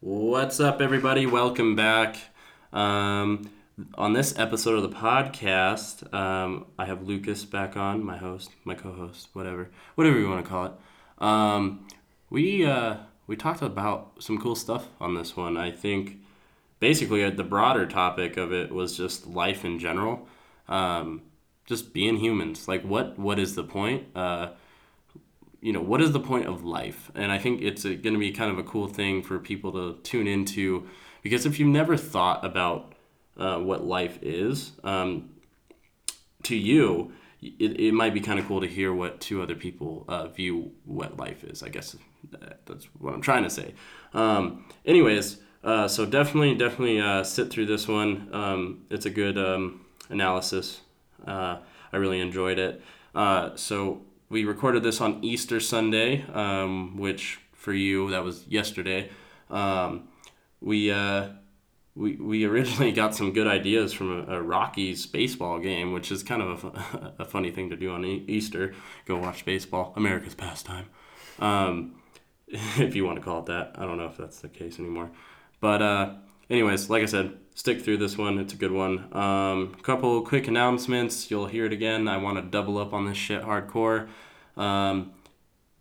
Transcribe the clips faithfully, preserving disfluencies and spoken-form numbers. What's up, everybody? Welcome back. Um, on this episode of the podcast, um, I have Lucas back on, my host, my co-host, whatever, whatever you want to call it. Um, we uh, we talked about some cool stuff on this one. I think basically the broader topic of it was just life in general, um, just being humans. Like, what what is the point? Uh, you know, what is the point of life? And I think it's going to be kind of a cool thing for people to tune into, because if you've never thought about uh, what life is, um, to you, it, it might be kind of cool to hear what two other people uh, view what life is. I guess that's what I'm trying to say. Um, anyways, uh, so definitely, definitely uh, sit through this one. Um, it's a good um, analysis. Uh, I really enjoyed it. Uh, so we recorded this on Easter Sunday, um, which for you, that was yesterday. Um, we, uh, we we originally got some good ideas from a, a Rockies baseball game, which is kind of a, a funny thing to do on e- Easter. Go watch baseball, America's pastime, um, if you want to call it that. I don't know if that's the case anymore. But uh, anyways, like I said, stick through this one. It's a good one. Um, couple quick announcements. You'll hear it again. I want to double up on this shit hardcore. Um,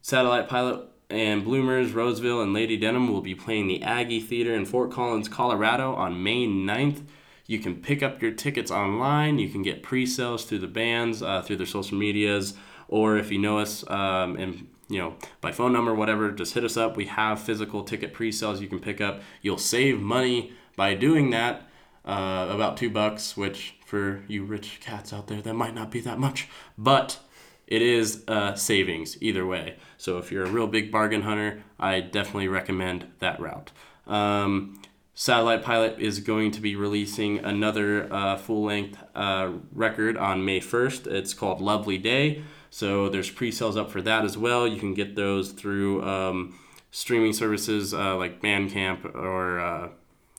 Satellite Pilot and Bloomers, Roseville, and Lady Denim will be playing the Aggie Theater in Fort Collins, Colorado on May ninth. You can pick up your tickets online. You can get pre-sales through the bands, uh, through their social medias, or if you know us um, and you know, by phone number, whatever, just hit us up. We have physical ticket pre-sales you can pick up. You'll save money by doing that. Uh, about two bucks, which for you rich cats out there, that might not be that much, but it is uh, savings either way. So if you're a real big bargain hunter, I definitely recommend that route. Um, Satellite Pilot is going to be releasing another uh, full-length uh, record on May first. It's called Lovely Day. So there's pre-sales up for that as well. You can get those through um, streaming services uh, like Bandcamp or uh,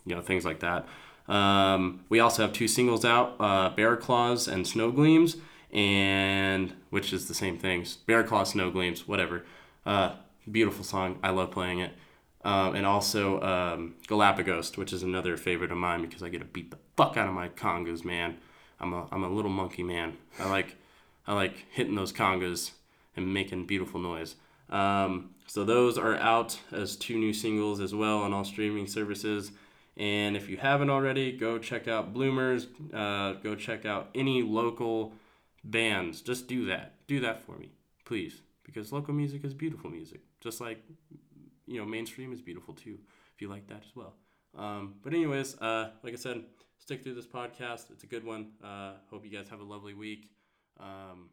you know, things like that. Um, we also have two singles out, uh, Bear Claws and Snow Gleams, and which is the same things, Bear Claws, Snow Gleams, whatever. Uh, beautiful song. I love playing it. Um, and also, um, Galapagos, which is another favorite of mine because I get to beat the fuck out of my congas, man. I'm a, I'm a little monkey, man. I like, I like hitting those congas and making beautiful noise. Um, so those are out as two new singles as well on all streaming services. And if you haven't already, go check out Bloomers. Uh, go check out any local bands. Just do that. Do that for me, please. Because local music is beautiful music. Just like, you know, mainstream is beautiful too, if you like that as well. Um, but anyways, uh, like I said, stick through this podcast. It's a good one. Uh, hope you guys have a lovely week. Um,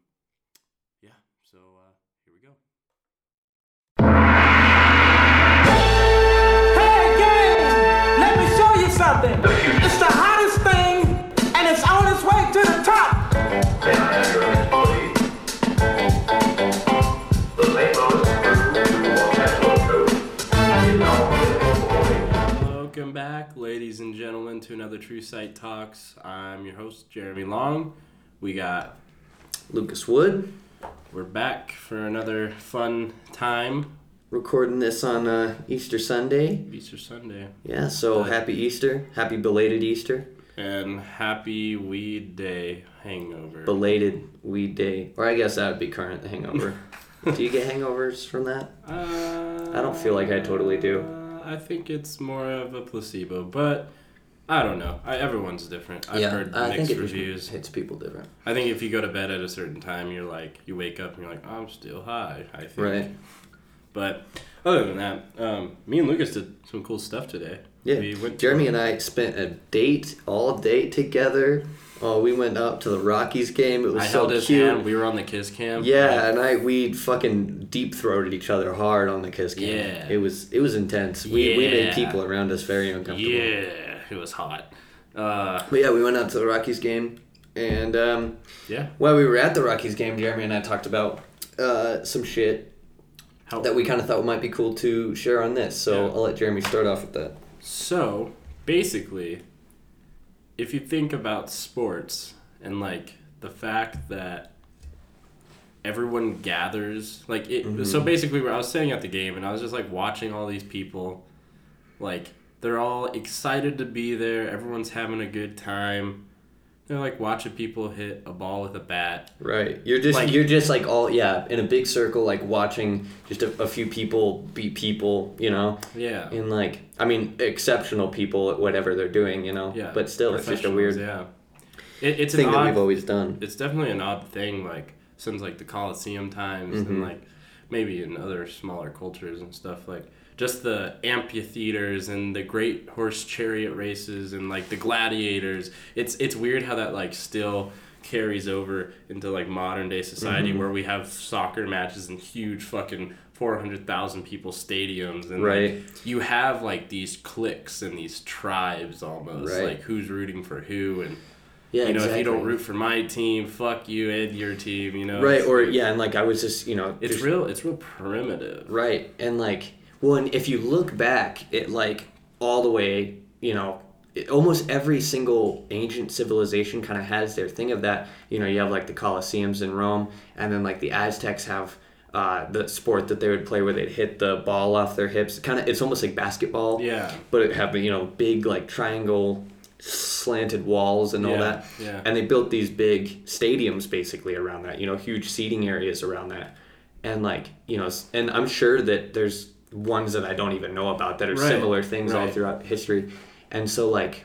yeah, so uh, here we go. Something. It's the hottest thing, and it's on its way to the top. Welcome back, ladies and gentlemen, to another True Sight Talks. I'm your host, Jeremy Long. We got Lucas Wood. We're back for another fun time. Recording this on uh, Easter Sunday. Easter Sunday. Yeah, so but, happy Easter. Happy belated Easter. And happy weed day hangover. Belated weed day. Or I guess that would be current, the hangover. Do you get hangovers from that? Uh, I don't feel like I totally do. Uh, I think it's more of a placebo, but I don't know. I, everyone's different. I've yeah, heard I mixed think it reviews. Hits people different. I think if you go to bed at a certain time, you're like, you wake up and you're like, I'm still high, I think. Right. But other than that, um, me and Lucas did some cool stuff today. Yeah, we went Jeremy and I spent a date, all day together. Oh, we went up to the Rockies game. It was I so held his cute. Hand. We were on the kiss cam. Yeah, and I we fucking deep throated each other hard on the kiss cam. Yeah, it was it was intense. We yeah. we made people around us very uncomfortable. Yeah, it was hot. Uh, but yeah, we went out to the Rockies game, and um, yeah, while we were at the Rockies game, Jeremy and I talked about uh, some shit. How? That we kind of thought might be cool to share on this. So yeah. I'll let Jeremy start off with that. So basically, if you think about sports and like the fact that everyone gathers, like it, mm-hmm. so basically I was sitting at the game and I was just like watching all these people Like, they're all excited to be there. Everyone's having a good time. They're like watching people hit a ball with a bat. Right. You're just like, you're just like all yeah in a big circle, like watching just a, a few people beat people, you know. Yeah. And like, I mean, exceptional people at whatever they're doing, you know. Yeah. But still, it's just a weird yeah. It, it's thing an odd, that we've always done. It's definitely an odd thing, like since like the Coliseum times mm-hmm. and like maybe in other smaller cultures and stuff like. Just the amphitheaters and the great horse chariot races and, like, the gladiators. It's it's weird how that, like, still carries over into, like, modern-day society mm-hmm. where we have soccer matches in huge fucking four hundred thousand people stadiums. And right. like, you have, like, these cliques and these tribes almost. Right. Like, who's rooting for who and... Yeah, you know, exactly. If you don't root for my team, fuck you and your team, you know. Right, or, like, yeah, and, like, I was just, you know... It's just, real. It's real primitive. Right, and, like... Well, and if you look back at, like, all the way, you know, it, almost every single ancient civilization kind of has their thing of that. You know, you have, like, the Colosseums in Rome, and then, like, the Aztecs have uh, the sport that they would play where they'd hit the ball off their hips. Kind of, it's almost like basketball. Yeah. But it had, you know, big, like, triangle slanted walls and all yeah, that. Yeah. And they built these big stadiums, basically, around that. You know, huge seating areas around that. And, like, you know, and I'm sure that there's... ones that I don't even know about that are right. similar things right. all throughout history. And so, like,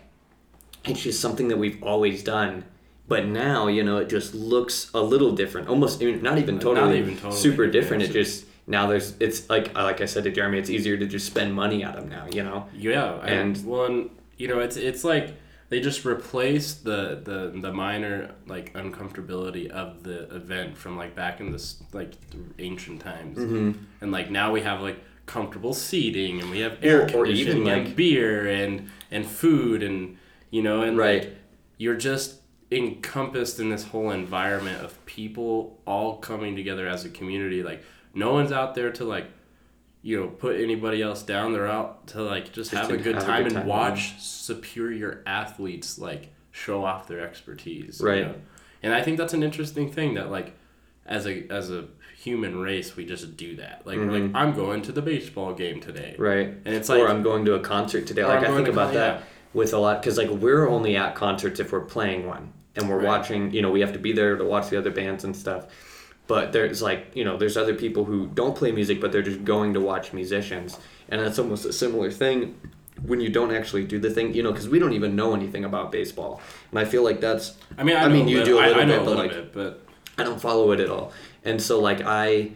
it's just something that we've always done. But now, you know, it just looks a little different. Almost, not even totally, not even totally super different. It just, now there's, it's like, like I said to Jeremy, it's easier to just spend money at them now, you know? Yeah. I, and, well, and, you know, it's it's like they just replaced the, the, the minor, like, uncomfortability of the event from, like, back in this, like, ancient times. Mm-hmm. And, like, now we have, like, comfortable seating and we have air or, conditioning or even, like, and beer and and food and you know and right. like you're just encompassed in this whole environment of people all coming together as a community. Like, no one's out there to, like, you know, put anybody else down. They're out to, like, just, just have, a have a good time and time watch around. Superior athletes, like, show off their expertise, right, you know? And I think that's an interesting thing that, like, as a as a human race, we just do that. Like, mm-hmm. like I'm going to the baseball game today, right? And it's like, or I'm going to a concert today. Like, I think about that with a lot, because, like, we're only at concerts if we're playing one, and we're right. watching. You know, we have to be there to watch the other bands and stuff. But there's, like, you know, there's other people who don't play music, but they're just going to watch musicians, and that's almost a similar thing when you don't actually do the thing, you know, because we don't even know anything about baseball, and I feel like that's. I mean, I, I mean, you do a little I, I know bit, a little but, like, bit, but. I don't follow it at all. And so, like, I...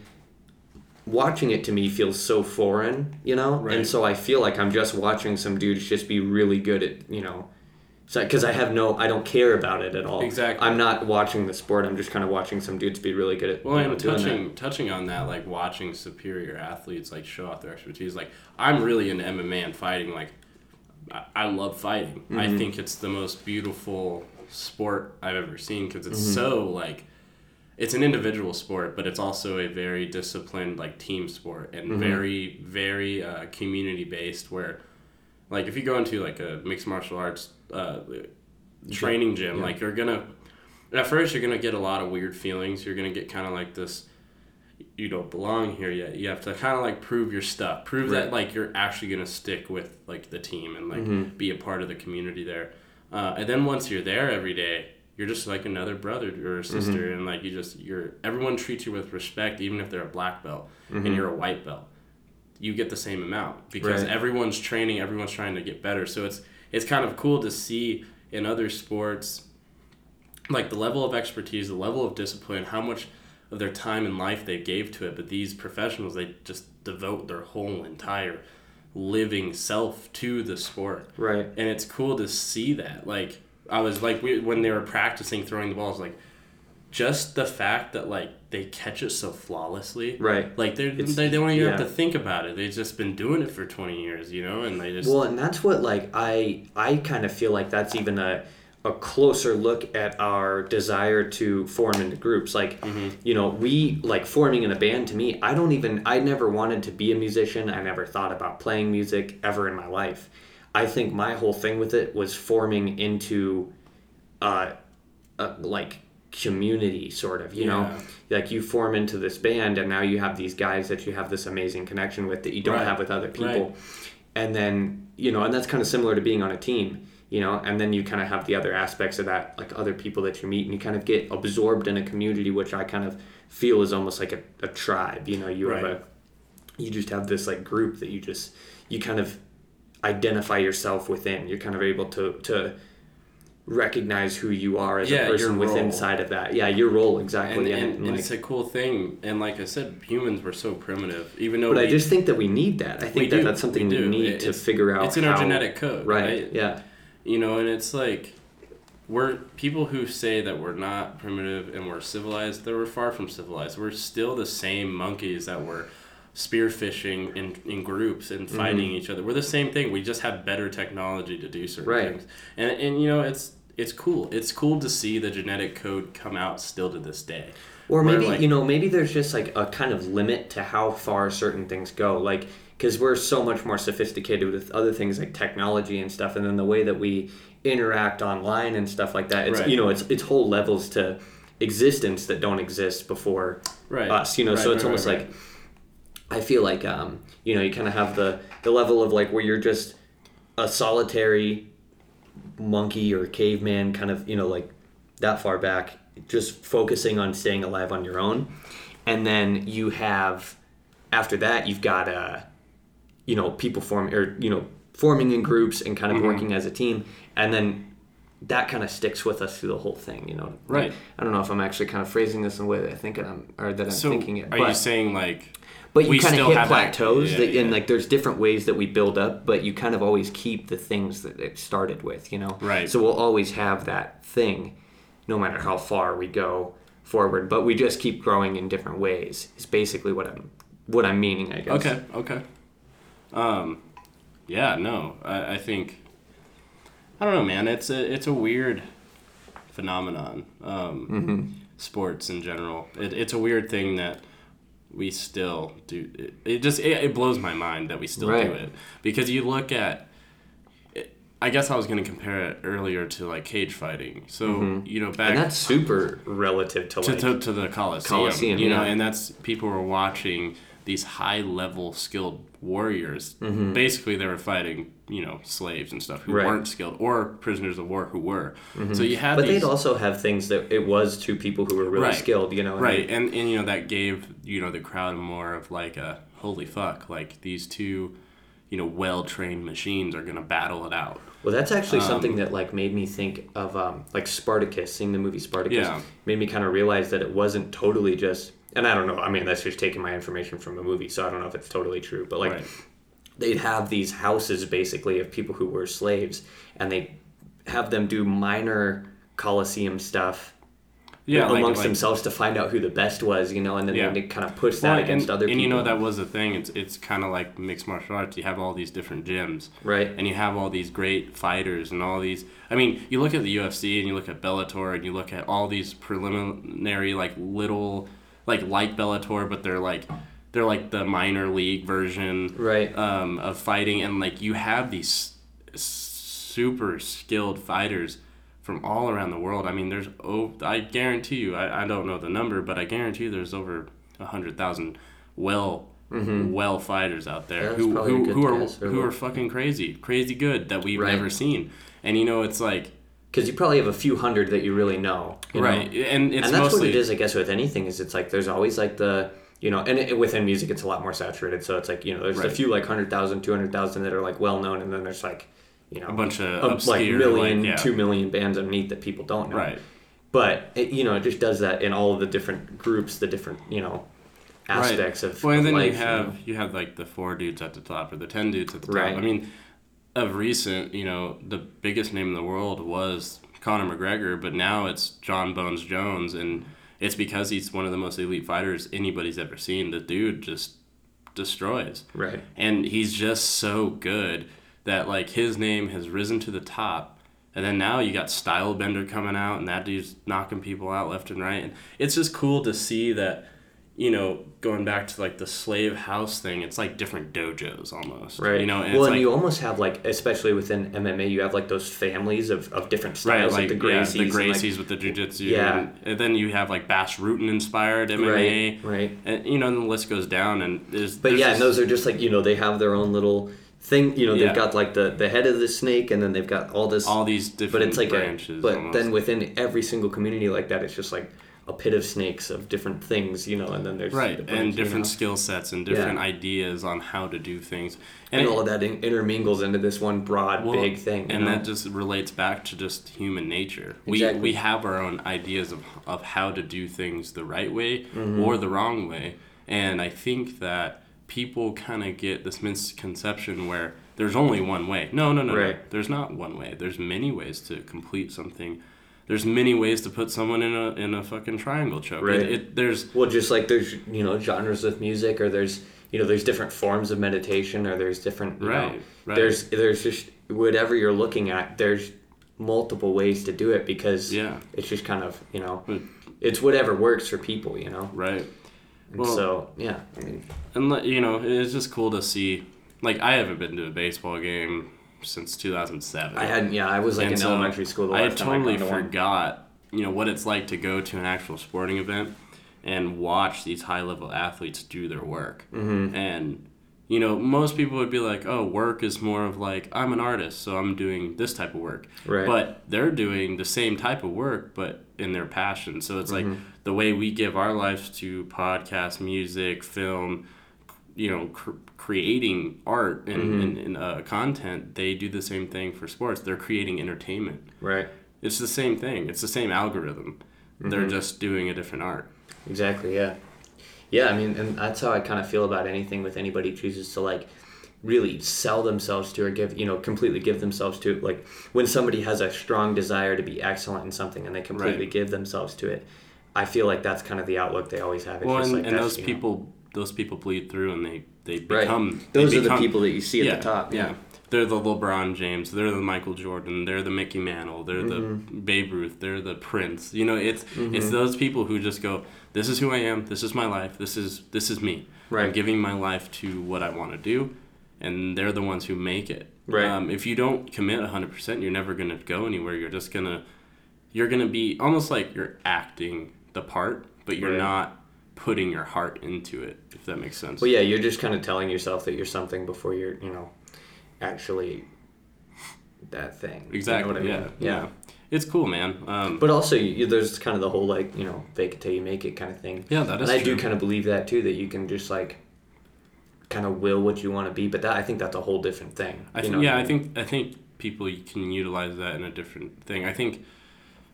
watching it to me feels so foreign, you know? Right. And so I feel like I'm just watching some dudes just be really good at, you know... Because I have no... I don't care about it at all. Exactly. I'm not watching the sport. I'm just kind of watching some dudes be really good at... Well, and touching, touching on that, like, watching superior athletes, like, show off their expertise. Like, I'm really into M M A and fighting. Like, I, I love fighting. Mm-hmm. I think it's the most beautiful sport I've ever seen because it's mm-hmm. so, like... It's an individual sport, but it's also a very disciplined, like, team sport and mm-hmm. very, very uh, community-based where, like, if you go into, like, a mixed martial arts uh, training gym, yeah. like, you're going to, at first, you're going to get a lot of weird feelings. You're going to get kind of like this, you don't belong here yet. You have to kind of, like, prove your stuff. Prove right. that, like, you're actually going to stick with, like, the team and, like, mm-hmm. be a part of the community there. Uh, and then once you're there every day, you're just like another brother or sister, mm-hmm. and like you just you're everyone treats you with respect, even if they're a black belt mm-hmm. and you're a white belt. You get the same amount because right. everyone's training, everyone's trying to get better. So it's it's kind of cool to see in other sports, like, the level of expertise, the level of discipline, how much of their time and life they gave to it. But these professionals, they just devote their whole entire living self to the sport. Right. And it's cool to see that, like. I was like, we, when they were practicing throwing the balls, like, just the fact that, like, they catch it so flawlessly. Right. Like, they they don't even yeah. have to think about it. They've just been doing it for twenty years, you know, and they just... Well, and that's what, like, I I kind of feel like that's even a, a closer look at our desire to form into groups. Like, mm-hmm. you know, we, like, forming in a band, to me, I don't even... I never wanted to be a musician. I never thought about playing music ever in my life. I think my whole thing with it was forming into, uh, a, like, community, sort of, you yeah. know? Like, you form into this band, and now you have these guys that you have this amazing connection with that you don't right. have with other people. Right. and then, you know, and that's kind of similar to being on a team, you know, and then you kind of have the other aspects of that, like other people that you meet, and you kind of get absorbed in a community, which I kind of feel is almost like a, a tribe, you know, you right. have a, you just have this like group that you just, you kind of identify yourself within, you're kind of able to, to recognize who you are as yeah, a person within inside of that. Yeah, your role, exactly. And, and, and, and like, it's a cool thing. And like I said, humans were so primitive, even though. But we, I just think that we need that. I think that do. that's something we, we need it's, to figure out. It's in how, our genetic code, right? right? Yeah. You know, and it's like, we're people who say that we're not primitive and we're civilized. They were far from civilized. We're still the same monkeys that were spearfishing in, in groups and fighting mm-hmm. each other. We're the same thing. We just have better technology to do certain right. things. And and you know, it's it's cool. It's cool to see the genetic code come out still to this day. Or maybe, like, you know, maybe there's just like a kind of limit to how far certain things go. Like, because we're so much more sophisticated with other things like technology and stuff, and then the way that we interact online and stuff like that. It's right. you know, it's it's whole levels to existence that don't exist before right. us. You know, right, so it's right, almost right, like. Right. I feel like, um, you know, you kind of have the, the level of like where you're just a solitary monkey or caveman kind of, you know, like that far back, just focusing on staying alive on your own. And then you have, after that, you've got, uh, you know, people form or, you know, forming in groups and kind of mm-hmm. working as a team. And then that kind of sticks with us through the whole thing, you know? Right. I don't know if I'm actually kind of phrasing this in a way that I think I'm, or that I'm so thinking it. Are but, you saying like... But you kind of hit plateaus, yeah, that, yeah. and like there's different ways that we build up, but you kind of always keep the things that it started with, you know? Right. So we'll always have that thing, no matter how far we go forward, but we just keep growing in different ways. Is basically what I'm, what I'm meaning, I guess. Okay. Okay. Um, yeah. No, I, I think, I don't know, man. It's a, it's a weird phenomenon. Um, mm-hmm. Sports in general. It, it's a weird thing that. We still do it. It just it, it blows my mind that we still right. do it, because you look at. It, I guess I was going to compare it earlier to like cage fighting. So mm-hmm. you know back and that's super relative to to, like to, to the Coliseum, Coliseum you yeah. know, and that's people were watching these high level skilled warriors. Mm-hmm. Basically, they were fighting you know slaves and stuff who right. weren't skilled or prisoners of war who were. Mm-hmm. So you have, but these, they'd also have things that it was to people who were really right. skilled, you know. Right, and, and and you know that gave you know the crowd more of like a holy fuck, like these two, you know, well trained machines are gonna battle it out. Well, that's actually um, something that like made me think of um like Spartacus, seeing the movie Spartacus, yeah. made me kind of realize that it wasn't totally just. And I don't know, I mean, that's just taking my information from a movie, so I don't know if it's totally true. But, like, right. they'd have these houses, basically, of people who were slaves, and they have them do minor Colosseum stuff yeah, amongst like, like, themselves to find out who the best was, you know, and then yeah. they kind of push that well, against and, other people. And, you know, that was the thing. It's it's kind of like mixed martial arts. You have all these different gyms. Right. And you have all these great fighters and all these... I mean, you look at the U F C, and you look at Bellator, and you look at all these preliminary, like, little... Like like Bellator, but they're like they're like the minor league version right. um, of fighting, and like you have these super skilled fighters from all around the world. I mean, there's oh, I guarantee you, I, I don't know the number, but I guarantee you there's over a hundred thousand well mm-hmm. well fighters out there yeah, who who, who are who are fucking crazy, crazy good that we've right. never seen, and you know it's like. Because you probably have a few hundred that you really know. You right. know? And it's and that's mostly... what it is, I guess, with anything, is it's like there's always like the, you know, and it, within music it's a lot more saturated. So it's like, you know, there's right. a few like one hundred thousand, two hundred thousand that are like well-known. And then there's like, you know, a bunch of a, obscure, like million, like, yeah. two million bands underneath that people don't know. Right. But, it, you know, it just does that in all of the different groups, the different, you know, aspects right. of life. Well, and then life, you have, and... you have like the four dudes at the top or the ten dudes at the top. Right. I mean... Of recent, you know, the biggest name in the world was Conor McGregor, but now it's John Bones Jones, and it's because he's one of the most elite fighters anybody's ever seen. The dude just destroys. Right. And he's just so good that, like, his name has risen to the top, and then now you got Style Bender coming out, and that dude's knocking people out left and right. And it's just cool to see that, you know, going back to, like, the slave house thing, it's, like, different dojos almost. Right. You know, and well, it's and like, you almost have, like, especially within M M A, you have, like, those families of, of different styles. Right, like, like the Gracies. Yeah, the Gracies like, with the jiu-jitsu. Yeah. And, and then you have, like, Bas Rutten-inspired M M A. Right, right. And, you know, and the list goes down. And there's, but, there's yeah, just, and those are just, like, you know, they have their own little... thing, you know, yeah. they've got like the, the head of the snake, and then they've got all this, all these different but it's like branches. A, but almost. Then within every single community like that, it's just like a pit of snakes of different things, you know, and then there's right the branch, and different you know? skill sets and different yeah. ideas on how to do things, and, and it, all of that in, intermingles into this one broad well, big thing, and know? That just relates back to just human nature. Exactly. We we have our own ideas of of how to do things the right way mm-hmm. or the wrong way, and I think that. People kind of get this misconception where there's only one way. No, no, no, right. no. There's not one way. There's many ways to complete something. There's many ways to put someone in a in a fucking triangle choke. Right. It, it, there's well, just like there's you know genres of music, or there's you know there's different forms of meditation, or there's different you right, know, right. There's there's just whatever you're looking at. There's multiple ways to do it because yeah. it's just kind of you know it's whatever works for people. You know right. And well, so, yeah. I mean, and, you know, it's just cool to see. Like, I haven't been to a baseball game since two thousand seven. I hadn't, yeah, I was like and in so elementary school. The I last totally time I forgot, you know, what it's like to go to an actual sporting event and watch these high level athletes do their work. Mm-hmm. And, you know, most people would be like, oh, work is more of like, I'm an artist, so I'm doing this type of work. Right. But they're doing the same type of work, but in their passion. So it's mm-hmm. like the way we give our lives to podcast, music, film, you know, cr- creating art and, mm-hmm. and, and uh, content, they do the same thing for sports. They're creating entertainment. Right. It's the same thing. It's the same algorithm. Mm-hmm. They're just doing a different art. Exactly, yeah. Yeah, I mean, and that's how I kind of feel about anything with anybody chooses to, like, really sell themselves to or give, you know, completely give themselves to. Like, when somebody has a strong desire to be excellent in something and they completely right. give themselves to it, I feel like that's kind of the outlook they always have. It's well, just and, like and those people know. those people bleed through and they, they become... Right. Those they are become, the people that you see yeah, at the top. Yeah. yeah, they're the LeBron James, they're the Michael Jordan, they're the Mickey Mantle, they're mm-hmm. the Babe Ruth, they're the Prince. You know, it's mm-hmm. it's those people who just go, this is who I am, this is my life, this is this is me. Right. I'm giving my life to what I want to do, and they're the ones who make it. Right. Um, if you don't commit one hundred percent, you're never going to go anywhere. You're just going to... You're going to be almost like you're acting the part, but you're right. not putting your heart into it, if that makes sense. Well, yeah, you're just kind of telling yourself that you're something before you're, you know, actually that thing. Exactly, you know what I yeah, mean? yeah. Yeah. It's cool, man. Um, but also, you, there's kind of the whole, like, you know, fake it till you make it kind of thing. Yeah, that is and true. And I do kind of believe that, too, that you can just, like, kind of will what you want to be, but that I think that's a whole different thing. I th- you know yeah, I, mean? I think I think people can utilize that in a different thing. I think...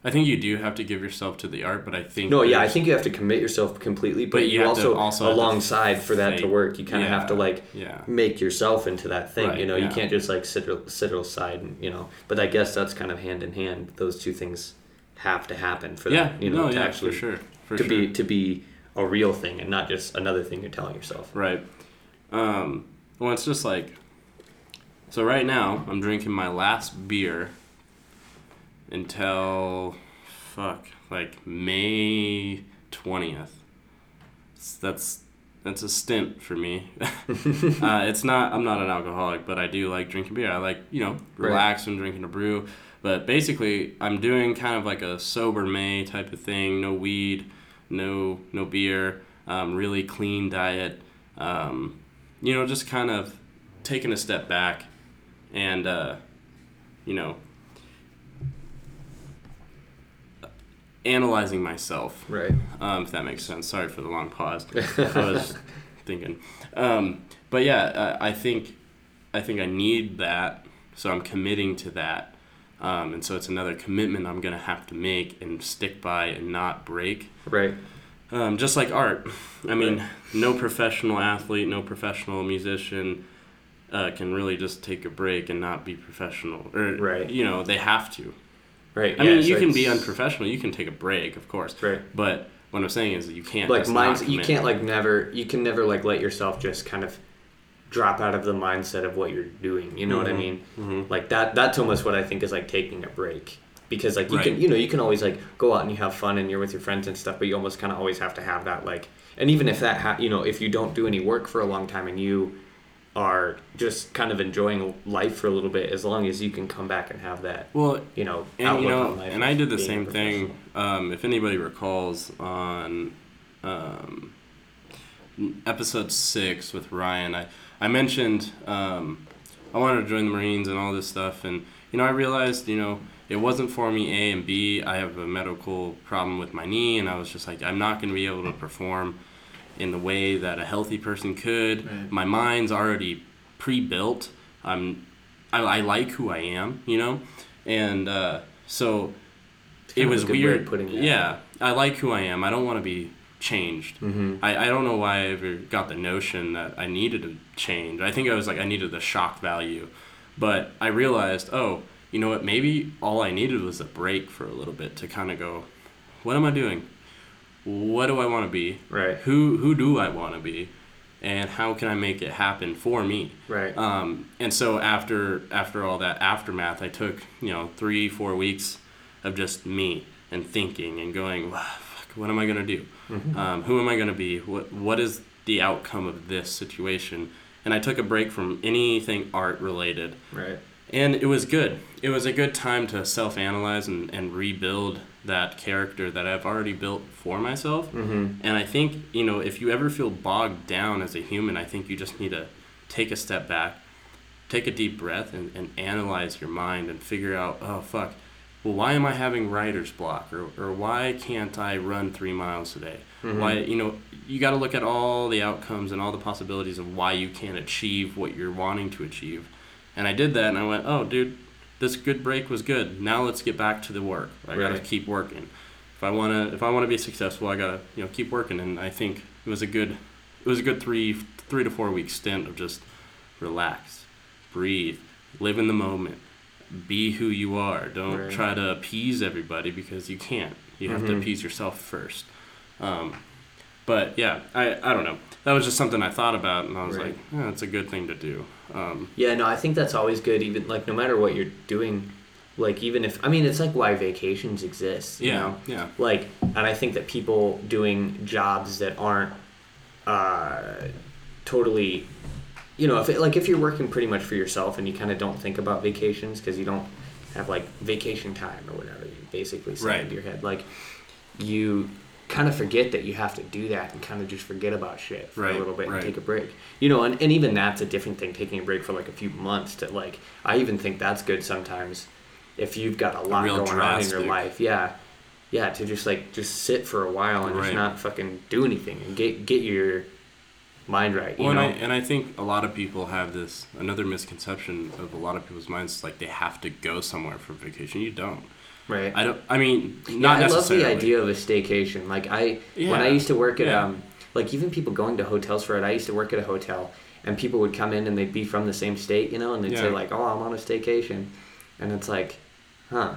I think you do have to give yourself to the art, but I think... No, yeah, I think you have to commit yourself completely, but, but you, you also, also alongside f- for that to work, you kind of yeah, have to, like, yeah. make yourself into that thing, right, you know? Yeah. You can't just, like, sit, sit aside, and, you know? But I guess that's kind of hand in hand. Those two things have to happen for yeah, that, you know, no, to yeah, actually... for sure, for to sure. be to be a real thing and not just another thing you're telling yourself. Right. Um, well, it's just, like... So right now, I'm drinking my last beer... Until, fuck, like May twentieth. That's that's a stint for me. uh, it's not, I'm not an alcoholic, but I do like drinking beer. I like, you know, relax right. and drinking a brew. But basically, I'm doing kind of like a sober May type of thing. No weed, no no beer, um, really clean diet. Um, you know, just kind of taking a step back and, uh, you know, analyzing myself, right? Um, if that makes sense. Sorry for the long pause. I was thinking, um, but yeah, I, I think, I think I need that, so I'm committing to that, um, and so it's another commitment I'm gonna have to make and stick by and not break. Right. Um, just like art. I mean, right. no professional athlete, no professional musician, uh, can really just take a break and not be professional, or right. you know, they have to. Right. I yeah, mean, you like, can be unprofessional. You can take a break, of course. Right. But what I'm saying is, you can't like mind. You can't like never. You can never like let yourself just kind of drop out of the mindset of what you're doing. You know mm-hmm. what I mean? Mm-hmm. Like that. That's almost what I think is like taking a break, because like you right. can, you know, you can always like go out and you have fun and you're with your friends and stuff. But you almost kind of always have to have that like. And even if that, ha- you know, if you don't do any work for a long time and you are just kind of enjoying life for a little bit, as long as you can come back and have that well you know and outlook you know on life and I did the same thing um if anybody recalls on um episode six with Ryan, I I mentioned um I wanted to join the Marines and all this stuff. And, you know, I realized, you know, it wasn't for me, A, and B, I have a medical problem with my knee, and I was just like, I'm not going to be able to perform in the way that a healthy person could. Right. My mind's already pre-built. I'm, I, I like who I am, you know? And uh, so it was weird. Putting it yeah, out. I like who I am. I don't want to be changed. Mm-hmm. I, I don't know why I ever got the notion that I needed to change. I think I was like, I needed the shock value. But I realized, oh, you know what, maybe all I needed was a break for a little bit to kind of go, what am I doing? What do I want to be? Right. Who who do I want to be? And how can I make it happen for me? Right. Um, and so after after all that aftermath, I took, you know, three, four weeks of just me and thinking and going, wow, fuck, what am I going to do? Mm-hmm. Um, who am I going to be? What What is the outcome of this situation? And I took a break from anything art related. Right. And it was good. It was a good time to self-analyze and, and rebuild that character that I've already built for myself. Mm-hmm. And I think, you know, if you ever feel bogged down as a human, I think you just need to take a step back, take a deep breath, and, and analyze your mind and figure out, oh, fuck, well, why am I having writer's block? Or, or why can't I run three miles today? Mm-hmm. Why, you know, you got to look at all the outcomes and all the possibilities of why you can't achieve what you're wanting to achieve. And I did that, and I went, oh, dude, this good break was good. Now let's get back to the work. I right. gotta keep working. If I wanna, if I wanna be successful, I gotta, you know, keep working. And I think it was a good, it was a good three, three to four week stint of just relax, breathe, live in the moment, be who you are. Don't right. try to appease everybody because you can't. You have mm-hmm. to appease yourself first. Um, but yeah, I, I don't know. That was just something I thought about, and I was right. like, yeah, it's a good thing to do. Um, yeah, no, I think that's always good, even, like, no matter what you're doing, like, even if, I mean, it's, like, why vacations exist, you yeah, know? Yeah, Like, and I think that people doing jobs that aren't uh, totally, you know, if it, like, if you're working pretty much for yourself and you kind of don't think about vacations because you don't have, like, vacation time or whatever, you basically say right. into your head, like, you kind of forget that you have to do that and kind of just forget about shit for right, a little bit right. and take a break. You know, and, and even that's a different thing, taking a break for like a few months to like, I even think that's good sometimes if you've got a lot going drastic. on in your life. Yeah. Yeah, to just like, just sit for a while and right. just not fucking do anything and get get your mind right. You well, know? And, I, and I think a lot of people have this, another misconception of a lot of people's minds is like they have to go somewhere for vacation. You don't. Right. I don't. I mean, not yeah, I necessarily. I love the idea of a staycation. Like I, yeah. when I used to work at, yeah. um, like even people going to hotels for it. I used to work at a hotel, and people would come in and they'd be from the same state, you know, and they'd yeah. say like, "Oh, I'm on a staycation," and it's like, huh,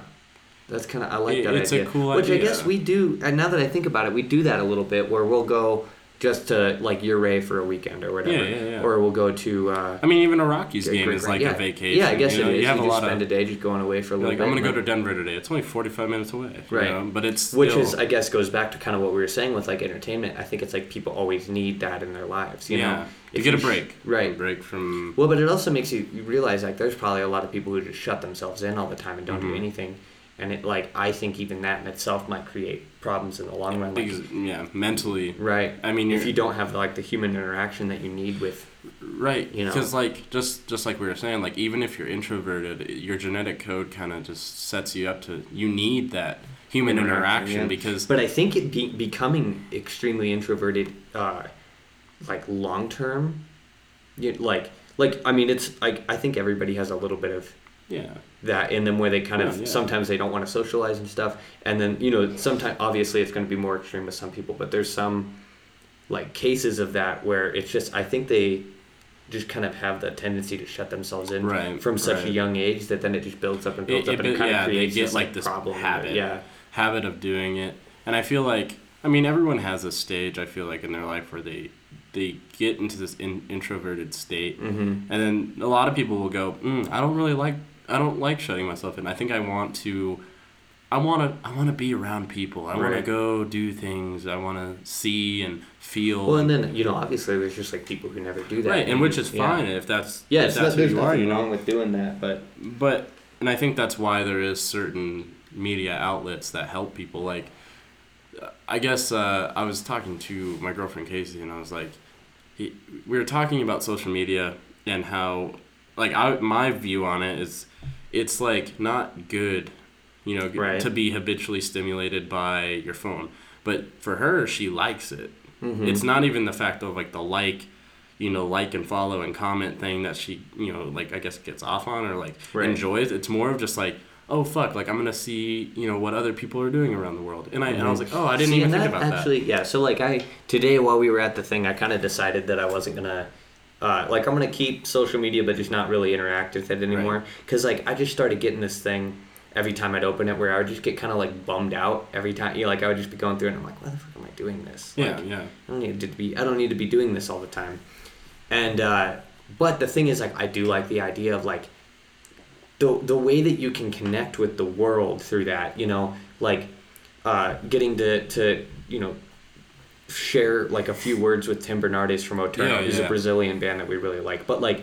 that's kind of I like it, that it's idea. It's a cool Which idea. Which I guess we do. And now that I think about it, we do that a little bit where we'll go just to like Uray for a weekend or whatever, yeah, yeah, yeah. or we'll go to. Uh, I mean, even a Rockies game is like yeah. a vacation. Yeah, I guess you know, it is. You, have you have just a lot spend of, a day just going away for a little. Like bit, I'm gonna go to Denver today. It's only forty-five minutes away. Right, you know? But it's still... which is I guess goes back to kind of what we were saying with like entertainment. I think it's like people always need that in their lives. You yeah, know? You get a break. Sh- right, a break from. Well, but it also makes you realize like there's probably a lot of people who just shut themselves in all the time and don't mm-hmm. do anything. And it like I think even that in itself might create problems in the long run. Like, because, yeah, mentally. Right. I mean, if you don't have like the human interaction that you need with. Right. You know, because like just just like we were saying, like even if you're introverted, your genetic code kind of just sets you up to you need that human interaction, interaction yeah. because. But I think it be- becoming extremely introverted, uh, like long term, you like like I mean it's like I think everybody has a little bit of. Yeah. That in them where they kind yeah, of yeah. sometimes they don't want to socialize and stuff, and then you know sometimes obviously it's going to be more extreme with some people, but there's some like cases of that where it's just I think they just kind of have that tendency to shut themselves in right, from such right. a young age that then it just builds up and builds it, up it, and it kind yeah, of creates this, like, this problem habit, where, yeah habit of doing it. And I feel like I mean everyone has a stage I feel like in their life where they they get into this in, introverted state, mm-hmm. and then a lot of people will go mm, I don't really like. I don't like shutting myself in. I think I want to, I want to, I want to be around people. I right. want to go do things. I want to see and feel. Well, and then, you know, obviously there's just like people who never do that. Right. And, and which is fine yeah. if that's, yeah, if so that's that, who you are, you know. There's nothing wrong with doing that, but. But, and I think that's why there is certain media outlets that help people. Like, I guess uh, I was talking to my girlfriend, Casey, and I was like, he, we were talking about social media and how like I my view on it is it's like not good, you know, right. to be habitually stimulated by your phone. But for her, she likes it. Mm-hmm. It's not even the fact of like the like, you know, like and follow and comment thing that she, you know, like I guess gets off on or like right. enjoys. It's more of just like, oh, fuck, like, I'm going to see, you know, what other people are doing around the world. And I mm-hmm. and I was like, oh, I didn't see, even think about actually, that. Yeah, so, like, I, today while we were at the thing, I kind of decided that I wasn't going to, uh, like, I'm going to keep social media, but just not really interact with it anymore. Because, right. like, I just started getting this thing every time I'd open it where I would just get kind of, like, bummed out every time. You know, like, I would just be going through it, and I'm like, why the fuck am I doing this? Like, yeah, yeah. I don't need to be, I don't need to be doing this all the time. And, uh, but the thing is, like, I do like the idea of, like, The the way that you can connect with the world through that, you know, like uh, getting to, to, you know, share like a few words with Tim Bernardes from Oterno, yeah, who's yeah. a Brazilian band that we really like. But like,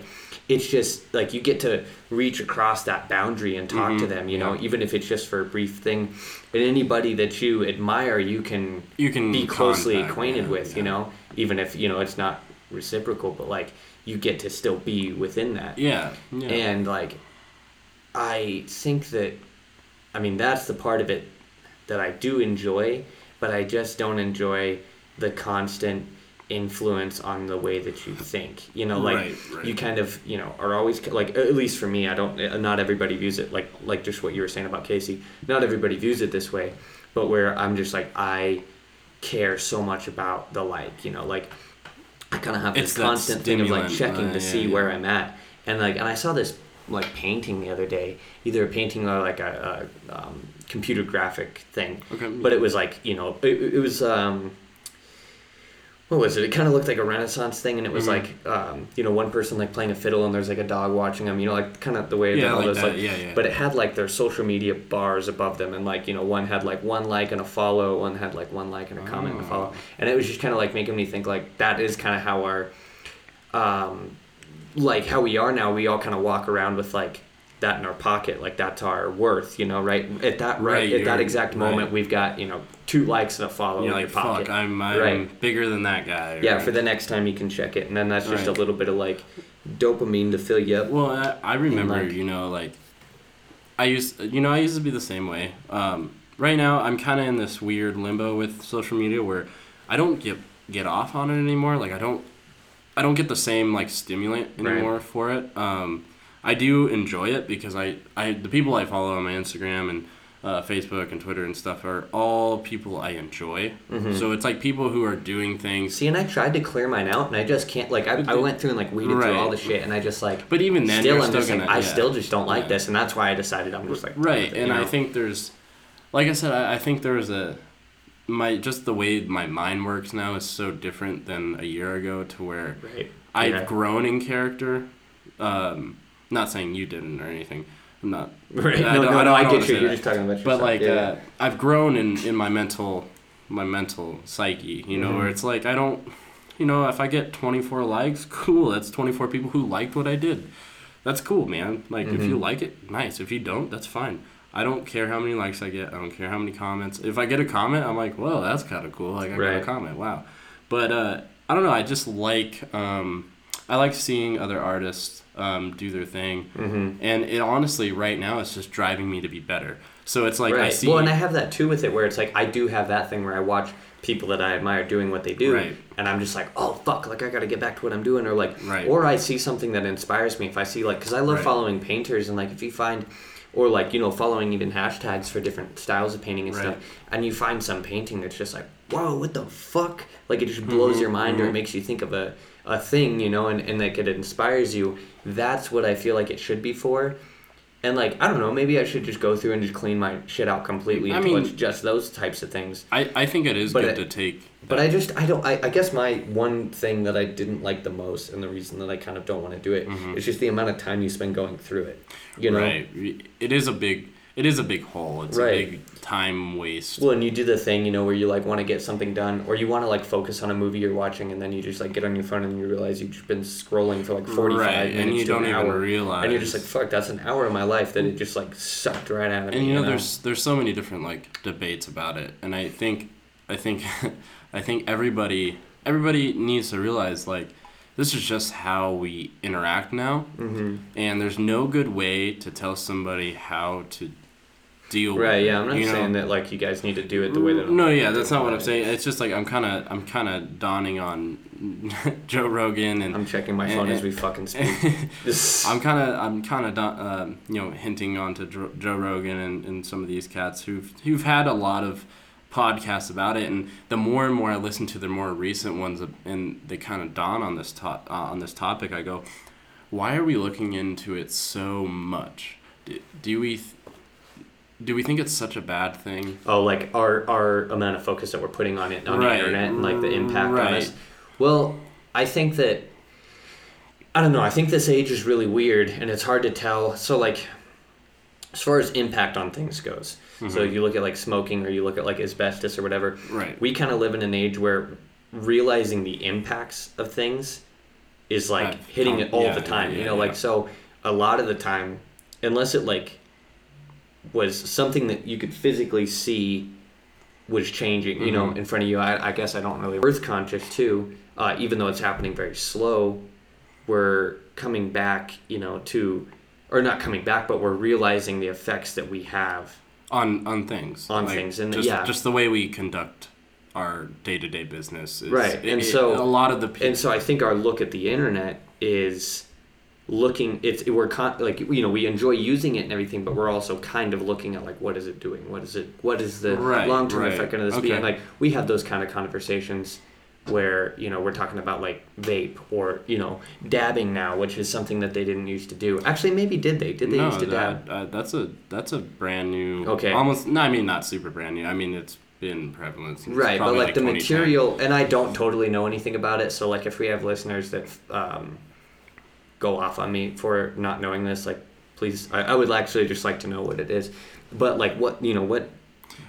it's just like you get to reach across that boundary and talk mm-hmm. to them, you know, yeah. even if it's just for a brief thing. And anybody that you admire, you can, you can be closely contact, acquainted yeah, with, yeah. you know, even if, you know, it's not reciprocal, but like you get to still be within that. Yeah. yeah. And like... I think that, I mean, that's the part of it that I do enjoy, but I just don't enjoy the constant influence on the way that you think. You know, like, right, right. you kind of, you know, are always, like, at least for me, I don't, not everybody views it, like, like just what you were saying about Casey, not everybody views it this way, but where I'm just like, I care so much about the like, you know, like, I kind of have this it's constant thing of, like, checking uh, to yeah, see yeah. where I'm at. And, like, and I saw this like painting the other day, either a painting or like a, a um, computer graphic thing. Okay. But it was like, you know, it, it was, um, what was it? It kind of looked like a Renaissance thing, and it was mm-hmm. like, um, you know, one person like playing a fiddle and there's like a dog watching them, you know, like kind of the way yeah, all like those that. like, yeah, yeah. But it had like their social media bars above them, and like, you know, one had like one like and a follow, one had like one like and a comment oh. and a follow. And it was just kind of like making me think like that is kind of how our, um, like how we are now, we all kind of walk around with like that in our pocket, like that's our worth, you know, right at that right, right at that exact moment right. we've got, you know, two likes and a follow you're in like, your pocket. Fuck, I'm, I'm right. bigger than that guy. Yeah, right. for the next time you can check it, and then that's just right. a little bit of like dopamine to fill you up. Well, I, I remember, and, like, you know, like I used, you know, I used to be the same way. Um, right now, I'm kind of in this weird limbo with social media where I don't get get off on it anymore. Like I don't. I don't get the same, like, stimulant anymore right. for it. Um, I do enjoy it because I, I the people I follow on my Instagram and uh, Facebook and Twitter and stuff are all people I enjoy. Mm-hmm. So it's, like, people who are doing things. See, and I tried to clear mine out, and I just can't, like, I, I went through and, like, weeded right. through all the shit, and I just, like. But even then, still, you're still going like, to. I yeah. still just don't like yeah. this, and that's why I decided I'm just, like. Right, it, and you know? I think there's, like I said, I, I think there was a. My just the way my mind works now is so different than a year ago to where right. I've yeah. grown in character. Um, not saying you didn't or anything. I'm not. Right. I no, don't, no, I, don't, no, I, don't I get you. You're that. Just talking about yourself. But like, yeah, uh, yeah. I've grown in, in my mental, my mental psyche. You know, mm-hmm. where it's like I don't. You know, if I get twenty-four likes, cool. That's twenty-four people who liked what I did. That's cool, man. Like mm-hmm. if you like it, nice. If you don't, that's fine. I don't care how many likes I get. I don't care how many comments. If I get a comment, I'm like, whoa, that's kind of cool. Like, I right. got a comment. Wow. But uh, I don't know. I just like um, I like seeing other artists um, do their thing. Mm-hmm. And it honestly, right now, it's just driving me to be better. So it's like right. I see. Well, and I have that, too, with it where it's like I do have that thing where I watch people that I admire doing what they do. Right. And I'm just like, oh, fuck, like, I got to get back to what I'm doing. Or, like, right. or I see something that inspires me. If I see, like, because I love right. following painters. And, like, if you find... Or, like, you know, following even hashtags for different styles of painting and right. stuff. And you find some painting that's just like, whoa, what the fuck? Like, it just blows mm-hmm, your mind mm-hmm. or it makes you think of a, a thing, you know, and, and like, it inspires you. That's what I feel like it should be for. And, like, I don't know, maybe I should just go through and just clean my shit out completely. I and mean, just those types of things. I, I think it is but good I, to take. That. But I just, I don't, I, I guess my one thing that I didn't like the most and the reason that I kind of don't want to do it mm-hmm. is just the amount of time you spend going through it. You know? Right. It is a big, it is a big hole. It's right. a big time waste. Well, and you do the thing, you know, where you, like, want to get something done or you want to, like, focus on a movie you're watching and then you just, like, get on your phone and you realize you've just been scrolling for, like, forty-five right. minutes and you don't even hour. Realize. And you're just like, fuck, that's an hour of my life that it just, like, sucked right out of and me. And, you know, you know? there's there's so many different, like, debates about it. And I think, I think... I think everybody everybody needs to realize, like, this is just how we interact now. Mm-hmm. And there's no good way to tell somebody how to deal right, with it. Right, yeah, I'm not you saying know? that, like, you guys need to do it the way that... No, yeah, that's not what I'm saying. It's just, like, I'm kind of I'm kind of dawning on Joe Rogan and... I'm checking my phone and, as we fucking speak. I'm kind of, I'm kind of uh, you know, hinting onto Joe Rogan and, and some of these cats who've, who've had a lot of podcasts about it, and the more and more I listen to the more recent ones, and they kind of dawn on this, to- uh, on this topic, I go, why are we looking into it so much? Do, do we... Th- Do we think it's such a bad thing? Oh, like our our amount of focus that we're putting on it on right. the internet and like the impact right. on us. Well, I think that I don't know. I think this age is really weird, and it's hard to tell. So, like, as far as impact on things goes, mm-hmm. so if you look at like smoking or you look at like asbestos or whatever. Right. We kind of live in an age where realizing the impacts of things is like I've, hitting um, it all yeah, the time. Yeah, you know, yeah. like so a lot of the time, unless it like. was something that you could physically see was changing, you mm-hmm. know, in front of you. I, I guess I don't really... Earth conscious, too, uh, even though it's happening very slow, we're coming back, you know, to... Or not coming back, but we're realizing the effects that we have... On on things. On like things, and just, yeah. Just the way we conduct our day-to-day business. Is, right, and it, so... It, a lot of the people... And so I think our look at the internet is... looking it's we're con- like you know we enjoy using it and everything, but we're also kind of looking at like what is it doing, what is it what is the right, long-term right. effect of this okay. being. Like we have those kind of conversations where you know we're talking about like vape or you know dabbing now, which is something that they didn't used to do. Actually maybe did they did they no, used to that, dab uh, that's a that's a brand new okay almost no I mean not super brand new I mean it's been prevalent since right but like, like the material, and I don't totally know anything about it, so like if we have listeners that um go off on me for not knowing this, like please I, I would actually just like to know what it is. But like what you know what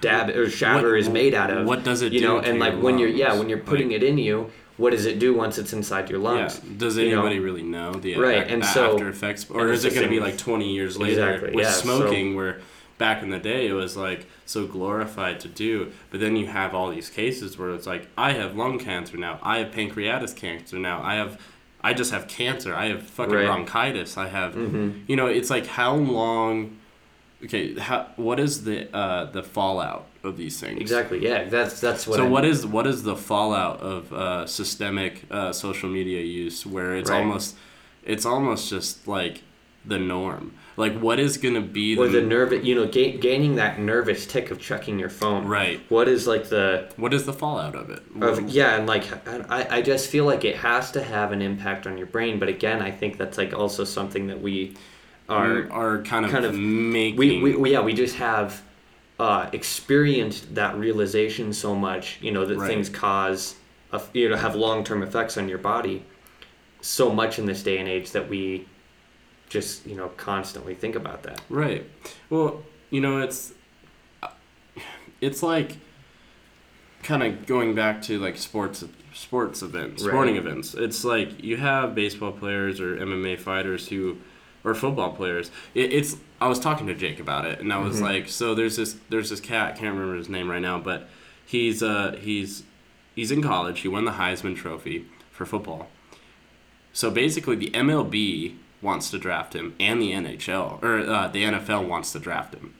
dab or shatter what, is made out of, what does it you do know to and like when lungs? You're yeah when you're putting like, it in you, what does it do once it's inside your lungs? Yeah. Does anybody you know? really know the right. effect, and so, after effects, or is it going to be like twenty years later exactly, with yeah, smoking so. Where back in the day it was like so glorified to do, but then you have all these cases where it's like I have lung cancer now, I have pancreatic cancer now, I have I just have cancer. I have fucking right. bronchitis. I have, mm-hmm. you know, it's like how long, okay, how, what is the uh, the fallout of these things? Exactly, yeah, that's that's what So I what mean. is what is the fallout of uh, systemic uh, social media use where it's right. almost, it's almost just like the norm. Like what is going to be the... Or the nervous, you know, ga- gaining that nervous tick of checking your phone. Right. What is like the... What is the fallout of it? Of, yeah, and like, I, I just feel like it has to have an impact on your brain. But again, I think that's like also something that we are... We are kind of, kind of making... We, we, we, yeah, we just have uh, experienced that realization so much, you know, that right. things cause, a, you know, have long-term effects on your body so much in this day and age that we... just, you know, constantly think about that. Right. Well, you know, it's, it's like kind of going back to like sports, sports events, right. sporting events. It's like you have baseball players or M M A fighters who, or football players. It, it's, I was talking to Jake about it and I was mm-hmm. like, so there's this, there's this cat, can't remember his name right now, but he's, uh, he's, he's in college. He won the Heisman Trophy for football. So basically the M L B wants to draft him, and the N H L, or uh, the N F L wants to draft him.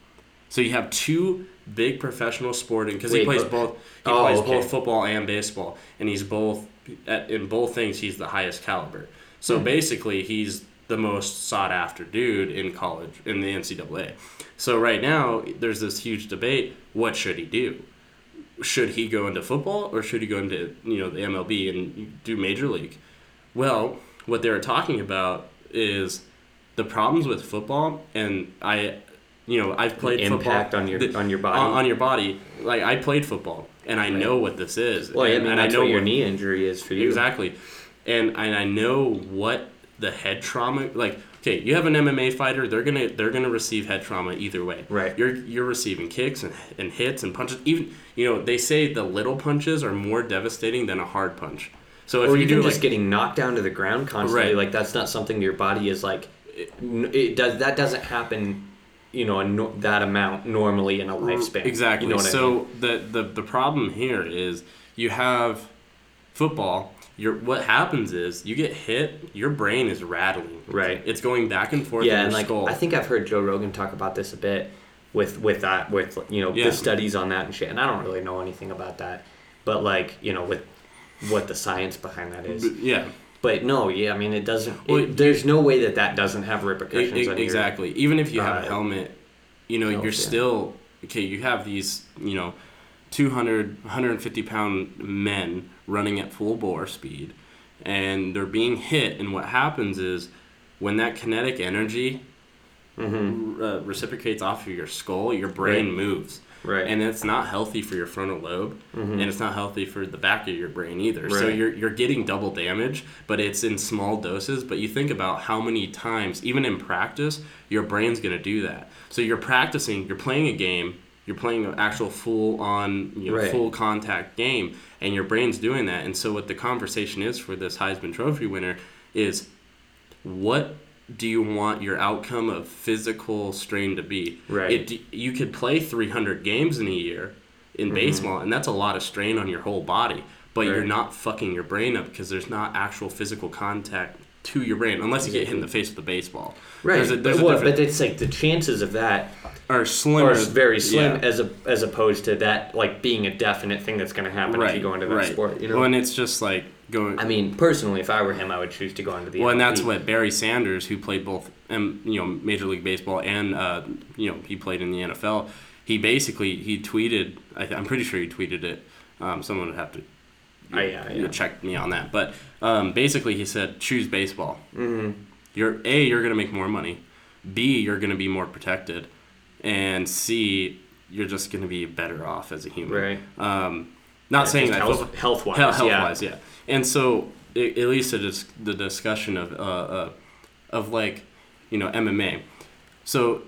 So you have two big professional sporting, because he plays both He oh, plays okay. both football and baseball, and he's both, at, in both things, he's the highest caliber. So mm-hmm. basically, he's the most sought-after dude in college, in the N C double A. So right now, there's this huge debate, what should he do? Should he go into football, or should he go into, you know, the M L B and do Major League? Well, what they were talking about is the problems with football, and I, you know, I've played the football. Impact on your the, on your body. On, on your body, like I played football, and I right. know what this is. Well, and, I mean, and that's I know what your what, knee injury is for you. Exactly, and and I know what the head trauma. Like, okay, you have an M M A fighter; they're gonna they're gonna receive head trauma either way. Right. You're you're receiving kicks and, and hits and punches. Even you know they say the little punches are more devastating than a hard punch. So if or you even do, just like, getting knocked down to the ground constantly, right. like that's not something your body is like. It, it does that doesn't happen, you know, no, that amount normally in a lifespan. Exactly. You know what so I mean? the, the the problem here is you have football, Your what happens is you get hit, your brain is rattling. Right. It's going back and forth. Yeah, in your and like skull. I think I've heard Joe Rogan talk about this a bit with with that with you know yeah. the studies on that and shit. And I don't really know anything about that, but like you know with what the science behind that is. Yeah. But no, yeah, I mean it doesn't. It, well, it, there's no way that that doesn't have repercussions. It, it, on your, exactly. Even if you uh, have a helmet, you know no, you're yeah. still okay. You have these you know, two hundred, one hundred fifty pound men running at full bore speed, and they're being hit, and what happens is when that kinetic energy mm-hmm. uh, reciprocates off of your skull, your brain right. moves. Right. And it's not healthy for your frontal lobe, mm-hmm. and it's not healthy for the back of your brain either. Right. So you're you're getting double damage, but it's in small doses. But you think about how many times, even in practice, your brain's going to do that. So you're practicing, you're playing a game, you're playing an actual full-on, you know, right. full-contact game, and your brain's doing that. And so what the conversation is for this Heisman Trophy winner is what do you want your outcome of physical strain to be? Right. It, you could play three hundred games in a year in mm-hmm. baseball, and that's a lot of strain on your whole body, but right. you're not fucking your brain up because there's not actual physical contact to your brain unless you get hit in the face with a baseball. Right. There's a, there's but, what, but it's like the chances of that are slim, or very slim, yeah. as a, as opposed to that like being a definite thing that's going to happen right. if you go into that right. sport. You know? Well, and it's just like going. I mean, personally, if I were him, I would choose to go into the. Well, M L B. And that's what Barry Sanders, who played both, you know, Major League Baseball and uh, you know, he played in the N F L. He basically he tweeted. I th- I'm pretty sure he tweeted it. Um, someone would have to. You, I, yeah, you yeah. check me on that, but um, basically he said choose baseball. Mm-hmm. You're A, you're gonna make more money. B, you're gonna be more protected, and C, you're just gonna be better off as a human. Right. Um, not yeah, saying that health, health wise, health yeah. wise, yeah. And so it, at least it is the discussion of uh, uh of like you know M M A. So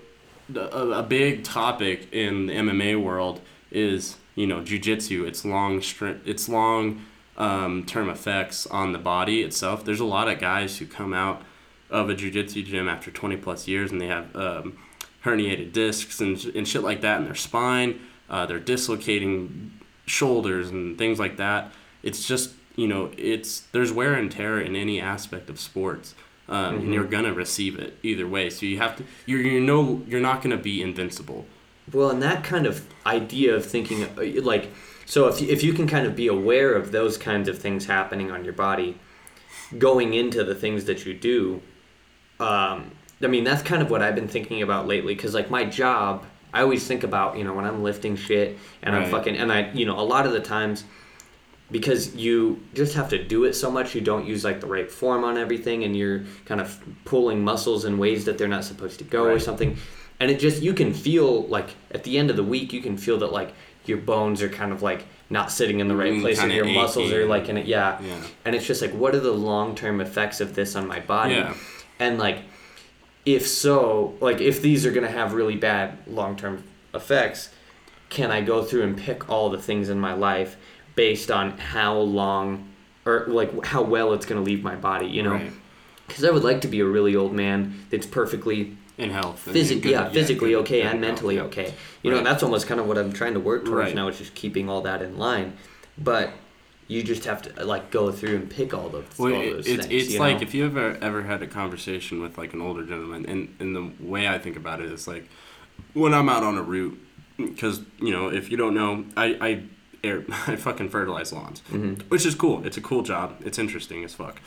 a, a big topic in the M M A world is. You know, jiu-jitsu, it's long, it's long um, term effects on the body itself. There's a lot of guys who come out of a jiu-jitsu gym after twenty plus years and they have um, herniated discs and, and shit like that in their spine. Uh, they're dislocating shoulders and things like that. It's just, you know, it's there's wear and tear in any aspect of sports. Um, mm-hmm. And you're going to receive it either way. So you have to, you're, you know, you're not going to be invincible. Well, and that kind of idea of thinking, like, so if if you can kind of be aware of those kinds of things happening on your body, going into the things that you do, um, I mean, that's kind of what I've been thinking about lately. Because, like, my job, I always think about, you know, when I'm lifting shit and right. I'm fucking, and I, you know, a lot of the times, because you just have to do it so much, you don't use, like, the right form on everything, and you're kind of pulling muscles in ways that they're not supposed to go right. or something. And it just, you can feel, like, at the end of the week, you can feel that, like, your bones are kind of, like, not sitting in the right place, and your muscles are, like, in it, yeah. yeah. And it's just, like, what are the long-term effects of this on my body? Yeah. And, like, if so, like, if these are going to have really bad long-term effects, can I go through and pick all the things in my life based on how long, or, like, how well it's going to leave my body, you know? Because right. I would like to be a really old man that's perfectly... In health. Physi- good, yeah, physically yeah, good, okay good, and mentally health, yeah. okay. You right. know, and that's almost kind of what I'm trying to work towards right. now, is just keeping all that in line. But you just have to, like, go through and pick all, the, well, all those it's, things. It's you like know? If you ever ever had a conversation with, like, an older gentleman, and, and the way I think about it is, like, when I'm out on a route, because, you know, if you don't know, I... I air, I fucking fertilize lawns, mm-hmm. which is cool. It's a cool job. It's interesting as fuck.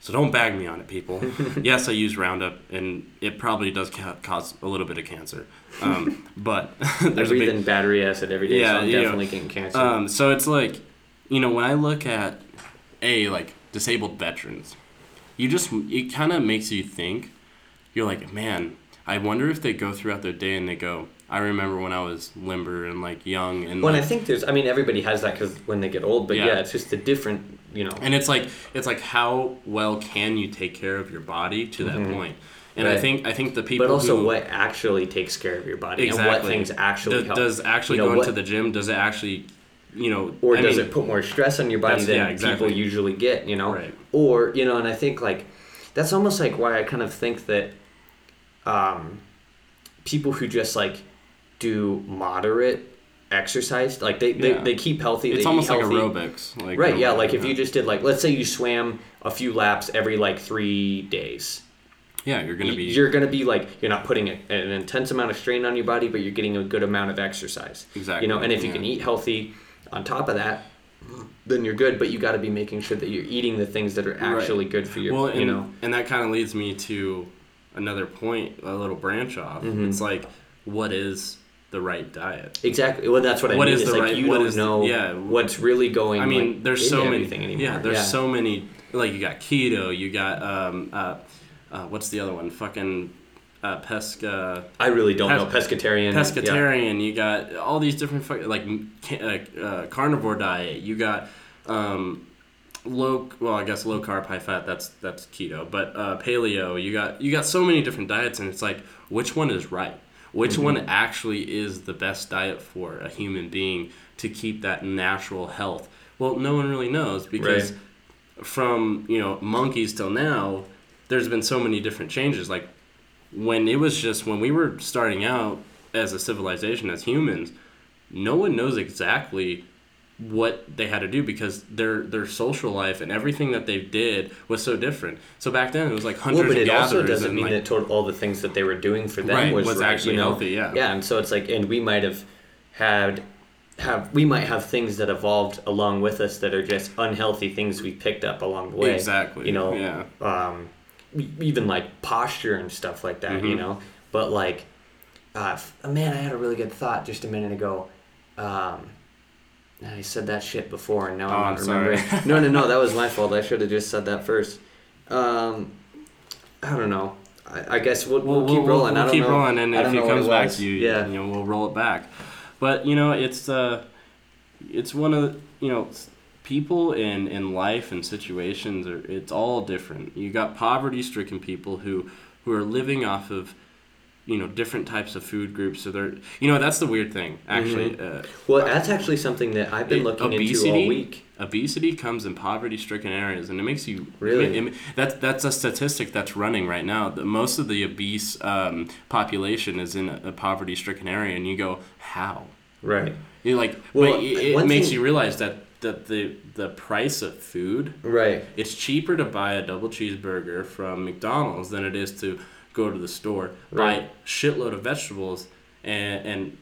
So don't bag me on it, people. Yes, I use Roundup, and it probably does ca- cause a little bit of cancer. Um, but there's I breathe a big, in battery acid every day, yeah, so I'm definitely know, getting cancer. Um, so it's like, you know, when I look at, A, like, disabled veterans, you just, it kind of makes you think. You're like, man, I wonder if they go throughout their day and they go, I remember when I was limber and, like, young. And well, like, and I think there's, I mean, everybody has that because when they get old, but yeah. yeah, it's just a different... You know. And it's like it's like how well can you take care of your body to that mm-hmm. point? And right. I think I think the people But also who, what actually takes care of your body exactly. and what things actually does, help. Does actually you know, going what, to the gym, does it actually you know Or I does mean, it put more stress on your body than yeah, exactly. people usually get, you know? Right. Or you know, and I think like that's almost like why I kind of think that um people who just like do moderate exercised. Like, they, yeah. they, they keep healthy. It's they almost eat like healthy. aerobics. Like right, aerobics, yeah. Like, yeah. if you just did, like, let's say you swam a few laps every, like, three days. Yeah, you're going to be... You're going to be, like, you're not putting a, an intense amount of strain on your body, but you're getting a good amount of exercise. Exactly. You know, and if yeah. you can eat healthy on top of that, then you're good, but you got to be making sure that you're eating the things that are actually right. good for your, well, and, you know. And that kind of leads me to another point, a little branch off. Mm-hmm. It's like, what is the right diet? Exactly. Well, that's what I what mean. Is it's the like right, you what don't is know the, yeah. what's really going on. I mean, like, there's so many... Anymore. Yeah, there's yeah. so many... Like, you got keto, you got... um uh Uh, what's the other one? Fucking uh, pesca. I really don't pes- know. Pescatarian. Pescatarian. Yeah. You got all these different fucking like uh, uh, carnivore diet. You got um, low. Well, I guess low carb, high fat. That's that's keto. But uh, paleo. You got you got so many different diets, and it's like, which one is right? Which mm-hmm. one actually is the best diet for a human being to keep that natural health? Well, no one really knows because right. from you know monkeys till now. There's been so many different changes. Like when it was just when we were starting out as a civilization, as humans, no one knows exactly what they had to do because their their social life and everything that they did was so different. So back then it was like hunters well, and gatherers. But it also doesn't mean like, that all the things that they were doing for them right, was, was right, actually you know? healthy. Yeah. Yeah, and so it's like, and we might have had. Have we might have things that evolved along with us that are just unhealthy things we picked up along the way. Exactly. You know. Yeah. Um, even like posture and stuff like that, mm-hmm. you know, but like, uh, man, I had a really good thought just a minute ago. Um, I said that shit before and now oh, I'm not remembering. no, no, no, that was my fault. I should have just said that first. Um, I don't know. I, I guess we'll, we'll, we'll keep rolling. We'll, we'll I don't keep know, rolling. And if it comes back to you, yeah. you know, we'll roll it back. But you know, it's, uh, it's one of the, you know, people in, in life and situations, are it's all different. You got poverty-stricken people who, who are living off of, you know, different types of food groups. So they're, you know, that's the weird thing, actually. Mm-hmm. Uh, well, that's actually something that I've been it, looking obesity, into all week. Obesity comes in poverty-stricken areas, and it makes you really. It, it, that's that's a statistic that's running right now. The, most of the obese um, population is in a, a poverty-stricken area, and you go, how? Right. You're like, well, but it, it makes thing, you realize that. That the the price of food, right? It's cheaper to buy a double cheeseburger from McDonald's than it is to go to the store, right. buy a shitload of vegetables and and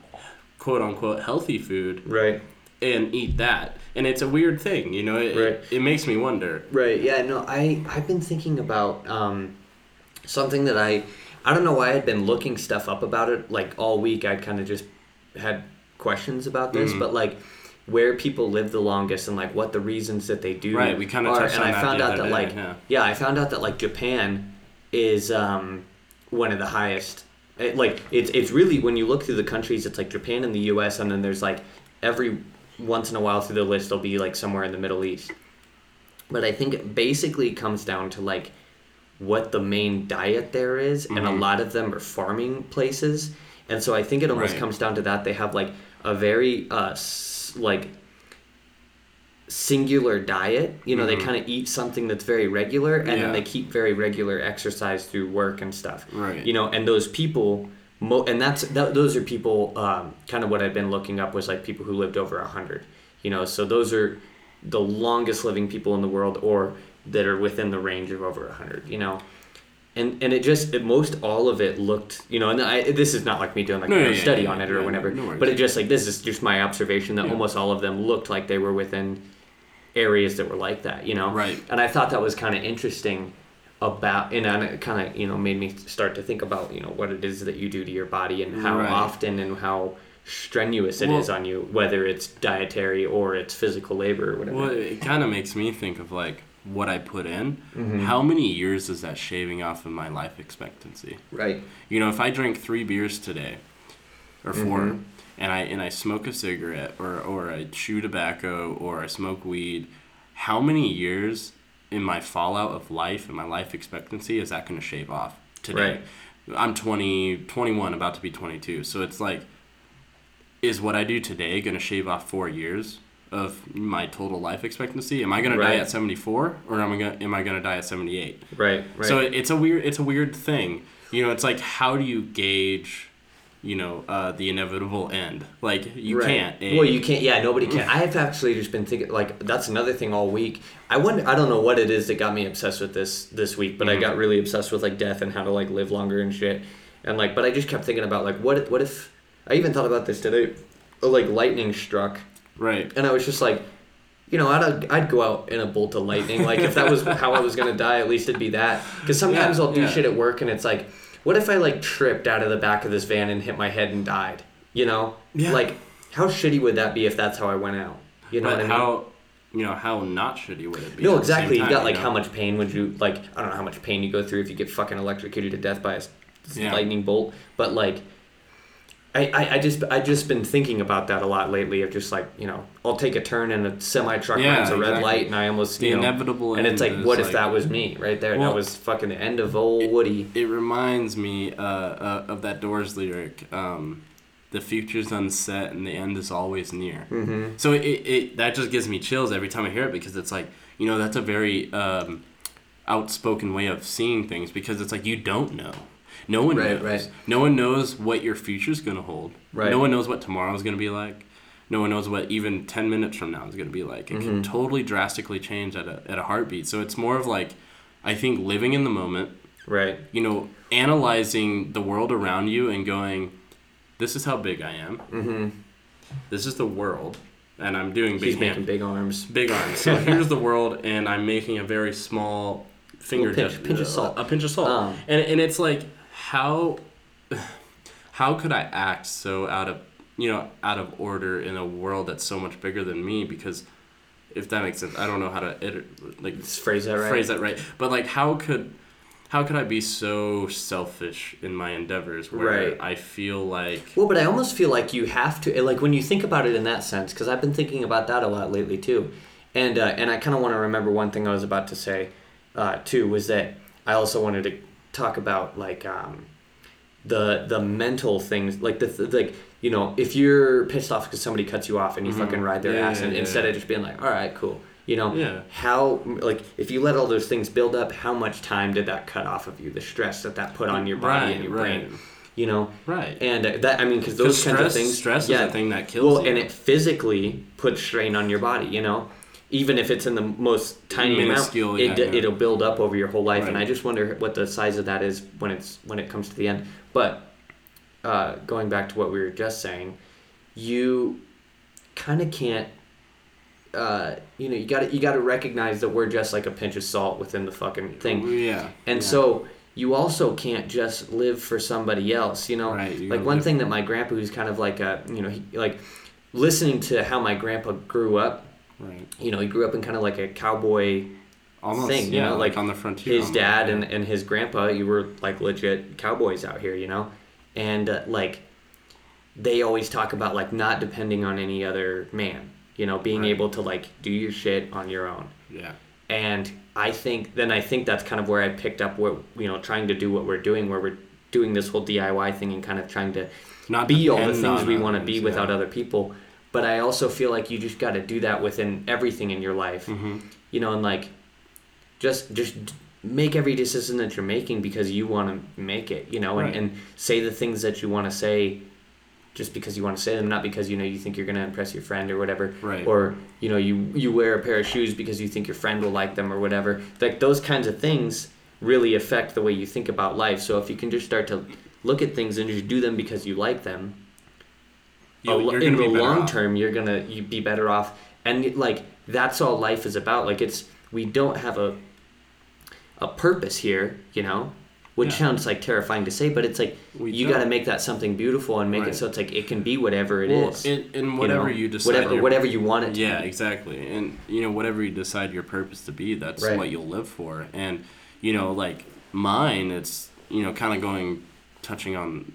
quote unquote healthy food, right? And eat that, and it's a weird thing, you know. It right. it, it makes me wonder. Right? Yeah. No. I I've been thinking about um something that I I don't know why I'd been looking stuff up about it like all week. I kind of just had questions about this, mm-hmm. but like. Where people live the longest and like what the reasons that they do. Right, we kind of touched on that. And I found out that like yeah. yeah, I found out that like Japan is um, one of the highest. It, like it's it's really when you look through the countries, it's like Japan and the U S, and then there's like every once in a while through the list, there'll be like somewhere in the Middle East. But I think it basically comes down to like what the main diet there is, mm-hmm. and a lot of them are farming places, and so I think it almost right. comes down to that. They have like a very uh. like singular diet, you know, mm-hmm. they kind of eat something that's very regular, and yeah. then they keep very regular exercise through work and stuff, right? You know, and those people, mo- and that's that, those are people. Um, kind of what I've been looking up was like people who lived over a hundred, you know. So those are the longest living people in the world, or that are within the range of over a hundred, you know. And and it just it, most all of it looked, you know, and I this is not like me doing like no, a yeah, study yeah, on it or yeah, whatever, no but it just like this is just my observation that yeah. almost all of them looked like they were within areas that were like that, you know. Right. And I thought that was kind of interesting about, and it kind of, you know, made me start to think about, you know, what it is that you do to your body and how right. often and how strenuous it well, is on you, whether it's dietary or it's physical labor or whatever. Well, it kind of makes me think of like. What I put in, mm-hmm. how many years is that shaving off of my life expectancy? Right. You know, if I drink three beers today, or four, mm-hmm. and I and I smoke a cigarette, or, or I chew tobacco, or I smoke weed, how many years in my fallout of life and my life expectancy is that going to shave off today? Right. I'm twenty, twenty-one, about to be twenty-two. So it's like, is what I do today going to shave off four years? Of my total life expectancy, am I gonna right. die at seventy-four, or am I gonna am I gonna die at seventy-eight? Right, right. So it, it's a weird it's a weird thing, you know. It's like, how do you gauge you know, uh, the inevitable end. Like, you right. can't. Well, you can't. Yeah, nobody can. I have actually just been thinking, like, that's another thing all week. I wonder, I don't know what it is that got me obsessed with this this week, but mm-hmm. I got really obsessed with, like, death and how to, like, live longer and shit. And, like, but I just kept thinking about, like, what if, what if, I even thought about this today, like, lightning struck. Right. And I was just like, you know, I'd I'd go out in a bolt of lightning. Like, if that was how I was going to die, at least it'd be that. Because sometimes yeah, I'll do yeah. shit at work, and it's like, what if I, like, tripped out of the back of this van and hit my head and died? You know? Yeah. Like, how shitty would that be if that's how I went out? You know but what I mean? How, you know, how not shitty would it be? No, exactly. Time, you got, like, you know? How much pain would you, like, I don't know how much pain you go through if you get fucking electrocuted to death by a yeah. lightning bolt. But, like... I, I, I just I just been thinking about that a lot lately. Of just like, you know, I'll take a turn and a semi truck yeah, runs a exactly. red light and I almost the you know, inevitable. And it's like, what if like, that was me right there? Well, and that was fucking the end of old it, Woody. It reminds me uh, uh, of that Doors lyric, um, "The future's unset and the end is always near." Mm-hmm. So it, it that just gives me chills every time I hear it because it's like, you know, that's a very um, outspoken way of seeing things because it's like you don't know. No one right, knows. Right. No one knows what your future's going to hold. Right. No one knows what tomorrow's going to be like. No one knows what even ten minutes from now is going to be like. It mm-hmm. can totally drastically change at a at a heartbeat. So it's more of like, I think, living in the moment. Right. You know, analyzing the world around you and going, this is how big I am. Mm-hmm. This is the world. And I'm doing big He's hand. making big arms. Big arms. So here's the world, and I'm making a very small finger dip. A pinch, pinch of salt. A pinch of salt. Um, and and it's like... How, how could I act so out of, you know, out of order in a world that's so much bigger than me? Because, if that makes sense, I don't know how to it, like Just phrase that right. Phrase that right. But like, how could, how could I be so selfish in my endeavors? Where right. I feel like. Well, but I almost feel like you have to, like when you think about it in that sense, because I've been thinking about that a lot lately too, and uh, and I kind of want to remember one thing I was about to say, uh, too, was that I also wanted to. Talk about like um, the the mental things, like the th- like you know, if you're pissed off because somebody cuts you off and you mm-hmm. fucking ride their yeah, ass, yeah, and yeah, instead yeah. of just being like, all right, cool, you know, yeah. how like if you let all those things build up, how much time did that cut off of you? The stress that that put on your body right, and your right. brain, you know, right? And uh, that I mean, because those kinds stress, of things, stress yeah, is the thing that kills. Well, you. And it physically puts strain on your body, you know. Even if it's in the most tiny Minuscule, amount, it, yeah, yeah. it'll build up over your whole life. Right. And I just wonder what the size of that is when it's when it comes to the end. But uh, going back to what we were just saying, you kind of can't. Uh, you know, you got you got to recognize that we're just like a pinch of salt within the fucking thing. Yeah. And yeah. so you also can't just live for somebody else. You know, right. like one thing that my grandpa, who's kind of like a you know, he, like listening to how my grandpa grew up. Right. You know, he grew up in kind of like a cowboy Almost, thing, you yeah, know, like, like on the frontier. His dad yeah. and, and his grandpa, you were like legit cowboys out here, you know, and uh, like they always talk about like not depending on any other man, you know, being right. able to like do your shit on your own. Yeah. And I think then I think that's kind of where I picked up what, you know, trying to do what we're doing, where we're doing this whole D I Y thing and kind of trying to not be all the things we want to be without yeah. other people. But I also feel like you just got to do that within everything in your life, mm-hmm. you know, and like just just make every decision that you're making because you want to make it, you know, right. and, and say the things that you want to say just because you want to say them, not because, you know, you think you're going to impress your friend or whatever, right. or, you know, you, you wear a pair of shoes because you think your friend will like them or whatever. Like those kinds of things really affect the way you think about life. So if you can just start to look at things and just do them because you like them. You, in the long off. term, you're gonna you be better off, and like that's all life is about. Like it's we don't have a a purpose here, you know, which yeah. sounds like terrifying to say, but it's like we you got to make that something beautiful and make right. it so it's like it can be whatever it well, is. It, and whatever you, know? you decide, whatever whatever you want it to yeah, be. Yeah, exactly, and you know whatever you decide your purpose to be, that's right. what you'll live for. And you know, like mine, it's you know kind of going touching on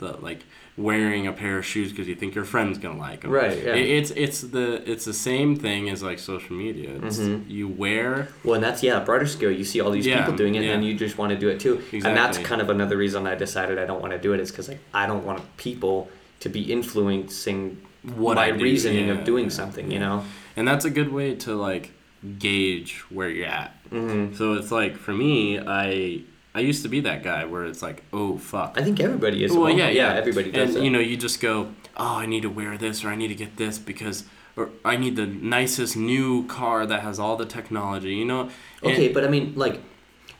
the like. Wearing a pair of shoes because you think your friend's gonna like them. Right. Yeah. It, it's it's the it's the same thing as like social media. It's, mm-hmm. You wear. Well, and that's yeah, broader scale. You see all these yeah, people doing it, yeah. and you just want to do it too. Exactly. And that's kind of another reason I decided I don't want to do it is because like I don't want people to be influencing what my do, reasoning yeah, of doing yeah, something. Yeah. You know. And that's a good way to like gauge where you're at. Mm-hmm. So it's like for me, I. I used to be that guy where it's like, oh, fuck. I think everybody is. Well, well yeah, yeah, yeah. Everybody does. And, that. you know, you just go, oh, I need to wear this or I need to get this because or I need the nicest new car that has all the technology, you know? And okay, but I mean, like,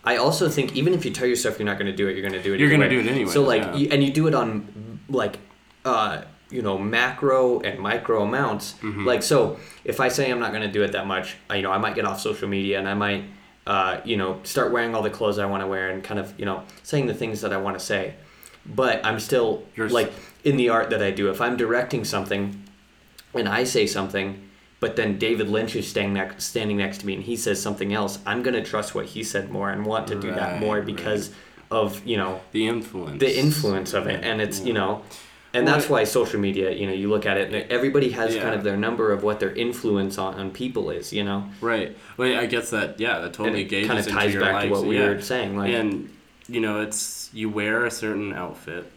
I also think even if you tell yourself you're not going to do it, you're going to do it you're anyway. You're going to do it anyway. So, like, yeah. you, and you do it on, like, uh, you know, macro and micro amounts. Mm-hmm. Like, so if I say I'm not going to do it that much, I, you know, I might get off social media and I might... Uh, you know, start wearing all the clothes I want to wear and kind of, you know, saying the things that I want to say. But I'm still, You're like, in the art that I do. If I'm directing something and I say something, but then David Lynch is standing next, standing next to me and he says something else, I'm going to trust what he said more and want to do right, that more because right. of, you know... The influence. The influence of it. And it's, yeah. you know... And that's why social media, you know, you look at it, and everybody has yeah. kind of their number of what their influence on, on people is, you know? Right. Well, I guess that, yeah, that totally gauges into your life. It kind of ties back to what we yeah. were saying. Like, and, you know, it's, you wear a certain outfit.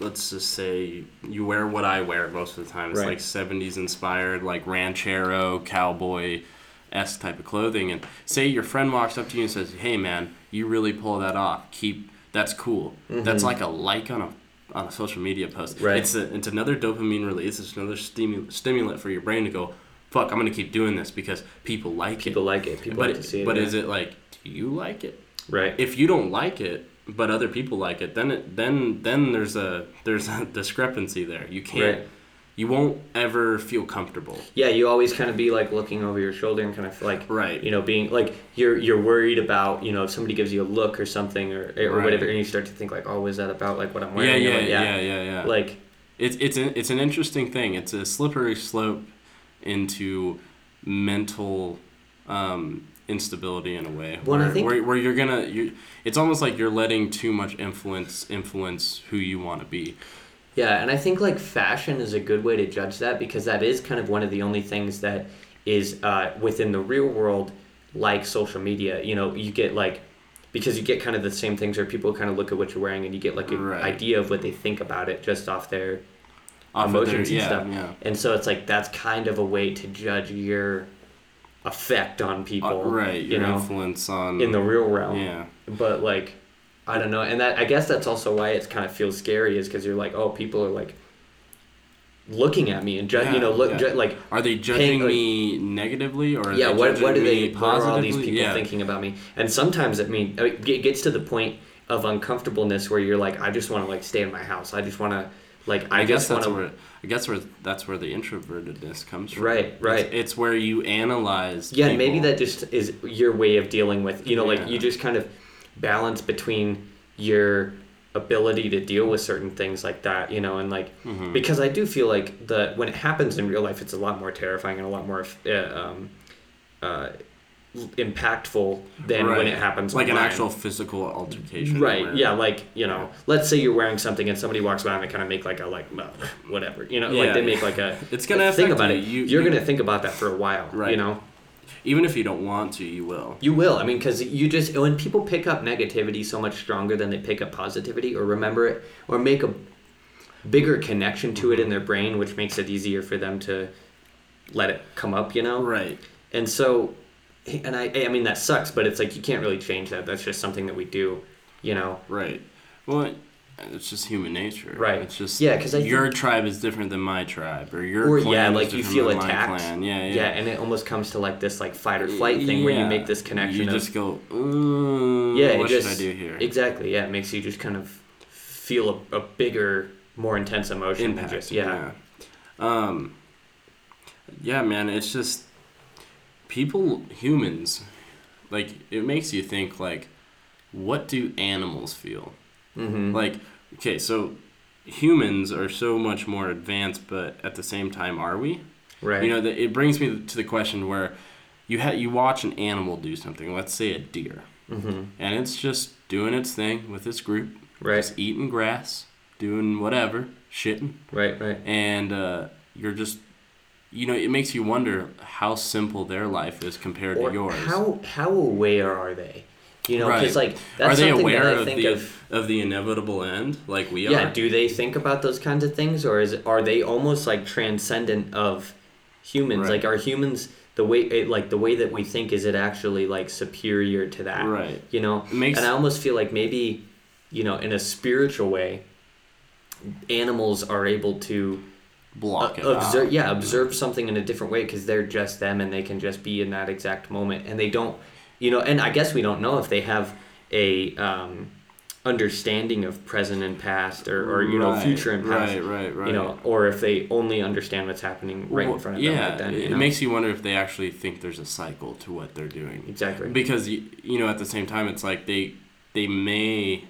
Let's just say you wear what I wear most of the time. It's right. like seventies inspired, like ranchero, cowboy-esque type of clothing. And say your friend walks up to you and says, hey, man, you really pull that off. Keep, that's cool. Mm-hmm. That's like a like on a on a social media post. Right. It's a, it's another dopamine release. It's another stimu- stimulant for your brain to go, fuck, I'm going to keep doing this because people like people it. People like it. People but like it, to see it. But yeah. is it like, do you like it? Right. If you don't like it, but other people like it, then it, then then there's a there's a discrepancy there. You can't, right. you won't ever feel comfortable. Yeah, you always kind of be like looking over your shoulder and kind of like, right. you know, being like, you're you're worried about, you know, if somebody gives you a look or something or or right. whatever, and you start to think like, oh, is that about like what I'm wearing? Yeah, yeah, like, yeah, yeah, yeah, yeah. Like, it's it's an, it's an interesting thing. It's a slippery slope into mental um, instability in a way. Well, where, I think where, where you're gonna, you it's almost like you're letting too much influence influence who you want to be. Yeah, and I think, like, fashion is a good way to judge that because that is kind of one of the only things that is uh, within the real world, like social media. You know, you get, like, because you get kind of the same things where people kind of look at what you're wearing and you get, like, an right. idea of what they think about it just off their off emotions their, yeah, and stuff. Yeah. And so it's, like, that's kind of a way to judge your effect on people. Uh, right, your you know, influence on... In the real realm. Yeah. But, like... I don't know, and that I guess that's also why it kind of feels scary is because you're like, oh, people are like looking at me and ju- yeah, you know, look yeah. ju- like are they judging paying, me like, negatively or are yeah, they what what are they what are all these people yeah. thinking about me? And sometimes it mean it gets to the point of uncomfortableness where you're like, I just want to like stay in my house. I just want to like I, I guess just want to. I guess where that's where the introvertedness comes from. Right, right. It's, it's where you analyze. Yeah, people. Maybe that just is your way of dealing with. You know, like yeah. you just kind of. Balance between your ability to deal with certain things like that, you know, and like mm-hmm. because I do feel like the when it happens in real life, it's a lot more terrifying and a lot more uh, um, uh, impactful than right. when it happens like online. An actual physical altercation, right? Where, yeah, like you know, yeah. let's say you're wearing something and somebody walks by and they kind of make like a like whatever, you know, yeah. like they make like a it's gonna a, think about you. it. You, you're you, gonna think about that for a while, right? You know. Even if you don't want to, you will. You will. I mean, because you just... When people pick up negativity so much stronger than they pick up positivity or remember it or make a bigger connection to it in their brain, which makes it easier for them to let it come up, you know? Right. And so... And I I mean, that sucks, but it's like you can't really change that. That's just something that we do, you know? Right. Well... It's just human nature. Right. It's just yeah, cause I your think, tribe is different than my tribe. Or your or clan yeah, like is you feel attacked. Yeah, yeah. Yeah, and it almost comes to like this like fight or flight thing yeah. where you make this connection. You of, just go, ooh, yeah, what just, should I do here? Exactly, yeah. It makes you just kind of feel a, a bigger, more intense emotion. Impact, just, yeah. yeah. Um, yeah, man, it's just people, humans, like it makes you think like, what do animals feel? Mm-hmm. Like, okay, so humans are so much more advanced, but at the same time, are we? Right. You know, the, it brings me to the question where you ha- you watch an animal do something, let's say a deer, mm-hmm. and it's just doing its thing with its group, right. just eating grass, doing whatever, shitting. Right, right. And uh, you're just, you know, it makes you wonder how simple their life is compared or to yours. How how aware are they? You know, because right. like that's are they something aware that I of think the of, of the inevitable end, like we yeah, are? Yeah, do they think about those kinds of things, or is it, are they almost like transcendent of humans? Right. Like, are humans the way it, like the way that we think, is it actually like superior to that? Right. You know, it makes... and I almost feel like maybe, you know, in a spiritual way, animals are able to block it observe, out. Yeah, observe something in a different way because they're just them and they can just be in that exact moment, and they don't, you know, and I guess we don't know if they have a um, understanding of present and past, or, or you right, know, future and past, right, right, right. you know, or if they only understand what's happening right well, in front of yeah, them. Right then, you it know? Makes you wonder if they actually think there's a cycle to what they're doing. Exactly. Because, you know, at the same time, it's like they they may...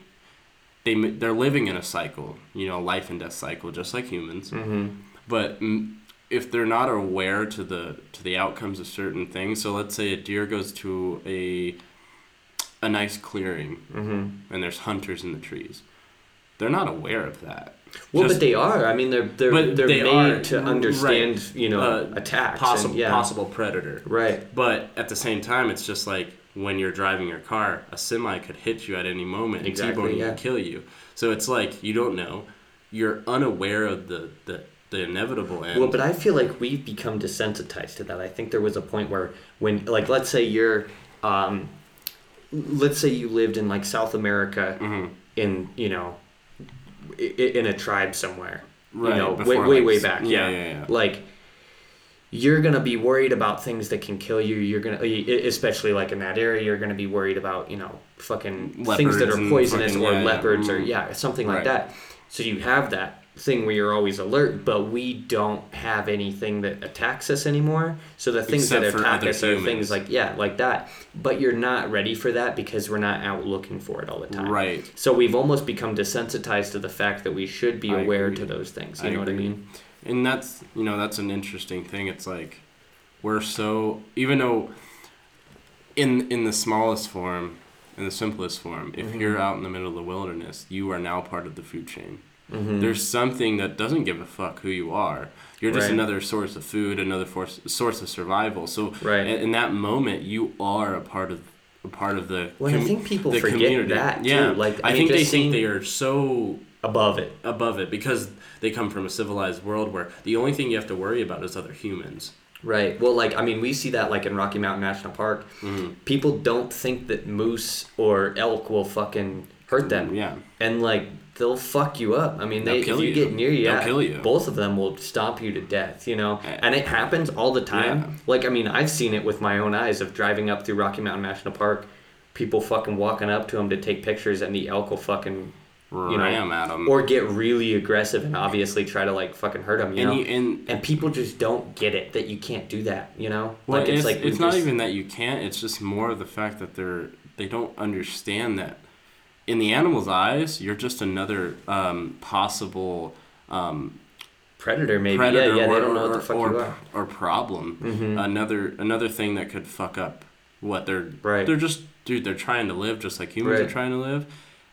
They, they're living in a cycle, you know, life and death cycle, just like humans. Mm-hmm. But if they're not aware to the to the outcomes of certain things, so let's say a deer goes to a a nice clearing, mm-hmm. and there's hunters in the trees. They're not aware of that. Well, just, but they are. I mean, they're they're they're they made are, to understand, right. you know, uh, attacks, possible and, yeah. possible predator. Right. But at the same time, it's just like, when you're driving your car, a semi could hit you at any moment exactly, and T-bone yeah. could kill you. So it's like, you don't know. You're unaware of the, the, the inevitable end. Well, but I feel like we've become desensitized to that. I think there was a point where when, like, let's say you're, um, let's say you lived in, like, South America mm-hmm. in, you know, in a tribe somewhere. Right. You know, before, way, like, way, way back. Yeah, yeah, yeah. yeah. Like... You're gonna be worried about things that can kill you. You're gonna, especially like in that area, you're gonna be worried about, you know, fucking leopards, things that are poisonous, fucking, or yeah, leopards yeah. or yeah, something like right. that. So you have that thing where you're always alert, but we don't have anything that attacks us anymore. So the things Except that attack us humans. Are things like yeah, like that. But you're not ready for that because we're not out looking for it all the time. Right. So we've almost become desensitized to the fact that we should be aware to those things. You I know agree. What I mean? And that's, you know, that's an interesting thing. It's like, we're so, even though in in the smallest form, in the simplest form, if mm-hmm. you're out in the middle of the wilderness, you are now part of the food chain. Mm-hmm. There's something that doesn't give a fuck who you are. You're just right. another source of food, another force, source of survival. So right. in, in that moment, you are a part of a part of the Well, com- I think people forget community. That, too. Yeah. Like, I, I mean, think they seeing... think they are so... Above it. Above it, because they come from a civilized world where the only thing you have to worry about is other humans. Right. Well, like, I mean, we see that, like, in Rocky Mountain National Park. Mm-hmm. People don't think that moose or elk will fucking hurt them. Yeah. And, like, they'll fuck you up. I mean, they if you, you get near you, yeah, kill you, both of them will stomp you to death, you know? And it happens all the time. Yeah. Like, I mean, I've seen it with my own eyes of driving up through Rocky Mountain National Park, people fucking walking up to them to take pictures, and the elk will fucking... You ram know, at them. Or get really aggressive and obviously try to, like, fucking hurt them, you and know? You, and, and people just don't get it, that you can't do that, you know? Well, like, it's, it's, like, it's not just, even that you can't, it's just more of the fact that they're, they don't understand that. In the animal's eyes, you're just another um, possible... Um, predator, maybe. Predator yeah, yeah, or, they don't know what the fuck or, you are. Or problem. Mm-hmm. Another another thing that could fuck up what they're... Right. They're just... Dude, they're trying to live just like humans right. are trying to live.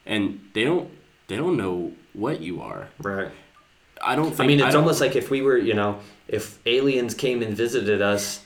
And they don't... They don't know what you are. Right. I don't think... I mean, it's I almost like if we were, you know, if aliens came and visited us,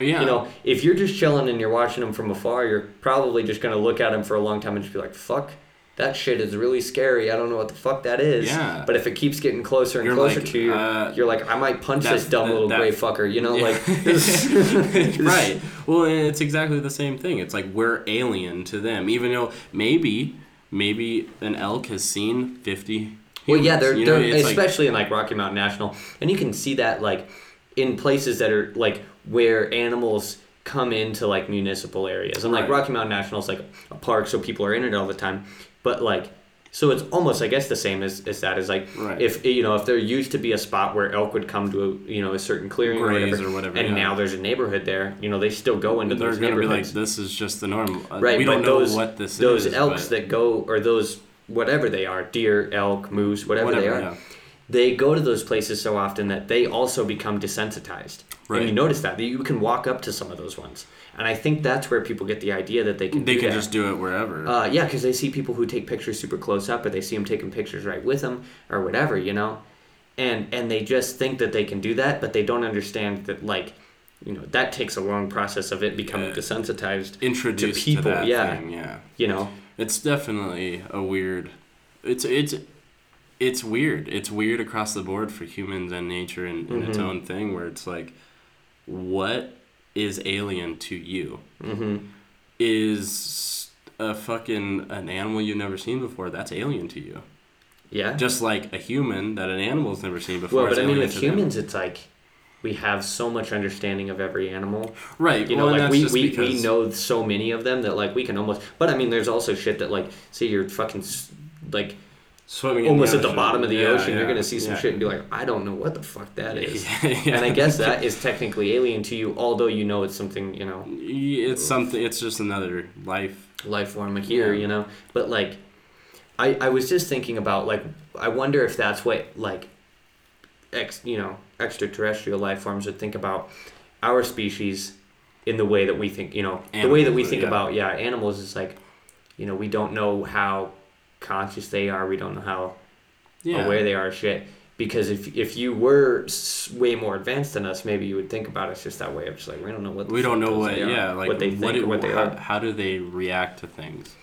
yeah. you know, if you're just chilling and you're watching them from afar, you're probably just going to look at them for a long time and just be like, fuck, that shit is really scary. I don't know what the fuck that is. Yeah. But if it keeps getting closer and you're closer like, to you, uh, you're like, I might punch this dumb that, little that, gray that, fucker, you know? Yeah. Like, right. Well, it's exactly the same thing. It's like we're alien to them, even though maybe... Maybe an elk has seen fifty humans. Well, yeah, they're, you know, they're especially like, in, like, Rocky Mountain National. And you can see that, like, in places that are, like, where animals come into, like, municipal areas. And, like, right. Rocky Mountain National is, like, a park, so people are in it all the time. But, like, so it's almost, I guess, the same as, as that. Is like, right. if, you know, if there used to be a spot where elk would come to, a, you know, a certain clearing or whatever, or whatever, and yeah. now there's a neighborhood there, you know, they still go into those neighborhoods. They're going to be like, this is just the norm. Right, we don't know those, what this those is. Those elks but... that go, or those, whatever they are, deer, elk, moose, whatever, whatever they are, yeah. they go to those places so often that they also become desensitized. Right. And you notice that. You can walk up to some of those ones. And I think that's where people get the idea that they can They do can that. Just do it wherever. Uh, yeah, because they see people who take pictures super close up, or they see them taking pictures right with them or whatever, you know? And and they just think that they can do that, but they don't understand that, like, you know, that takes a long process of it becoming uh, desensitized introduced to people. To that yeah. thing, yeah. You know? It's definitely a weird... It's it's... It's weird. It's weird across the board for humans and nature and, and mm-hmm. its own thing where it's like, what is alien to you, mm-hmm. is a fucking an animal you've never seen before, that's alien to you. Yeah. Just like a human that an animal's never seen before. Well, but I mean, with humans, them. It's like we have so much understanding of every animal. Right. You well, know, like we, we, because... we know so many of them that like we can almost... But I mean, there's also shit that like, see, you're fucking like... Swimming almost the at the bottom of the yeah, ocean, yeah, you're going to see some yeah. shit and be like, I don't know what the fuck that is. yeah. And I guess that is technically alien to you, although you know it's something, you know. It's something, it's just another life. Life form here, yeah. you know. But like, I, I was just thinking about, like, I wonder if that's what, like, ex, you know, extraterrestrial life forms would think about our species in the way that we think, you know, animals, the way that we think yeah. about, yeah, animals is like, you know, we don't know how conscious they are, we don't know how yeah. aware they are of shit, because if if you were way more advanced than us, maybe you would think about it. It's just that way of just like, we don't know what we don't know what yeah are, like what they think, what, it, or what they how, are how do they react to things.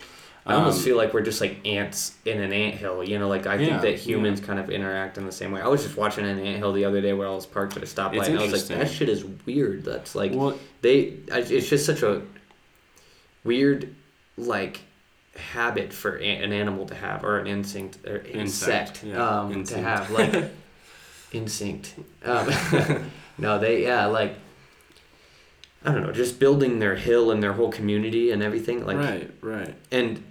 I um, almost feel like we're just like ants in an anthill, you know, like I yeah, think that humans yeah. kind of interact in the same way. I was just watching an anthill the other day where I was parked at a stoplight, and I was like, that shit is weird. That's like, well, they it's just such a weird like habit for an animal to have, or an instinct or insect, insect yeah. um instinct. to have like instinct um no they yeah like I don't know, just building their hill and their whole community and everything, like right right and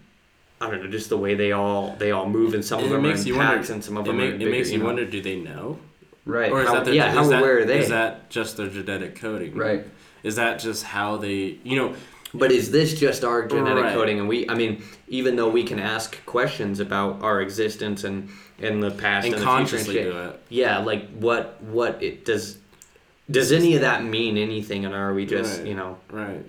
I don't know, just the way they all they all move, and some it, of them are in packs wonder, and some of them it, make, are bigger, it makes you, you know? Wonder, do they know right or is how, that their, yeah is how that, aware are they is that just their genetic coding, right is that just how they you know but is this just our genetic right. coding? And we, I mean, even though we can ask questions about our existence and, and the past and, and consciously the future and shit, do it. Yeah, like what what it does. Does any of that mean anything? And are we just right. you know? Right.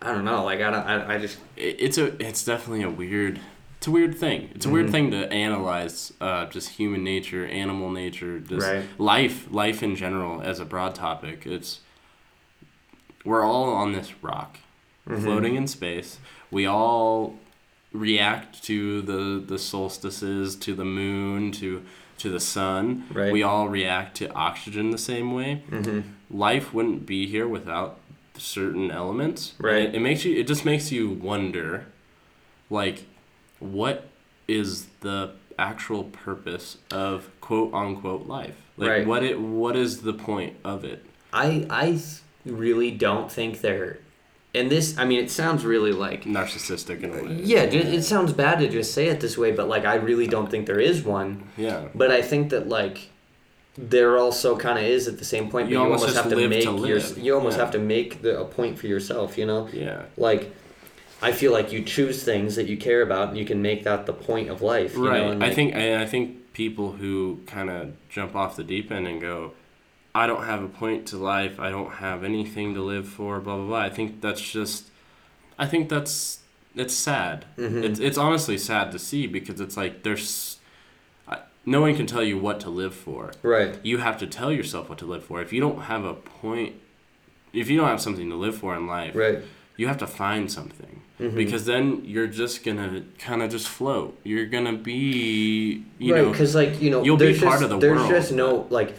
I don't know. Like I don't. I, I just. It's a. It's definitely a weird. It's a weird thing. It's a mm-hmm. weird thing to analyze. Uh, just human nature, animal nature, just right. life, life in general as a broad topic. It's. We're all on this rock. Mm-hmm. Floating in space, we all react to the, the solstices, to the moon, to to the sun. Right. We all react to oxygen the same way. Mm-hmm. Life wouldn't be here without certain elements. Right. It, it makes you. It just makes you wonder, like, what is the actual purpose of quote unquote life? Like, right. what it what is the point of it? I I really don't think there. And this, I mean, it sounds really like... narcissistic in a way. Yeah, it sounds bad to just say it this way, but, like, I really don't think there is one. Yeah. But I think that, like, there also kind of is at the same point, but you, you almost, almost have to make... To your, you almost yeah. have to make the, a point for yourself, you know? Yeah. Like, I feel like you choose things that you care about, and you can make that the point of life. You right. know? And I, like, think, I, I think people who kind of jump off the deep end and go... I don't have a point to life, I don't have anything to live for, blah, blah, blah. I think that's just, I think that's, it's sad. Mm-hmm. It's it's honestly sad to see, because it's like, there's, I, no one can tell you what to live for. Right. You have to tell yourself what to live for. If you don't have a point, if you don't have something to live for in life, right. you have to find something. Mm-hmm. Because then you're just going to kind of just float. You're going to be, you right, know. Right, because like, you know, you'll be part just, of the there's world. There's just no, like...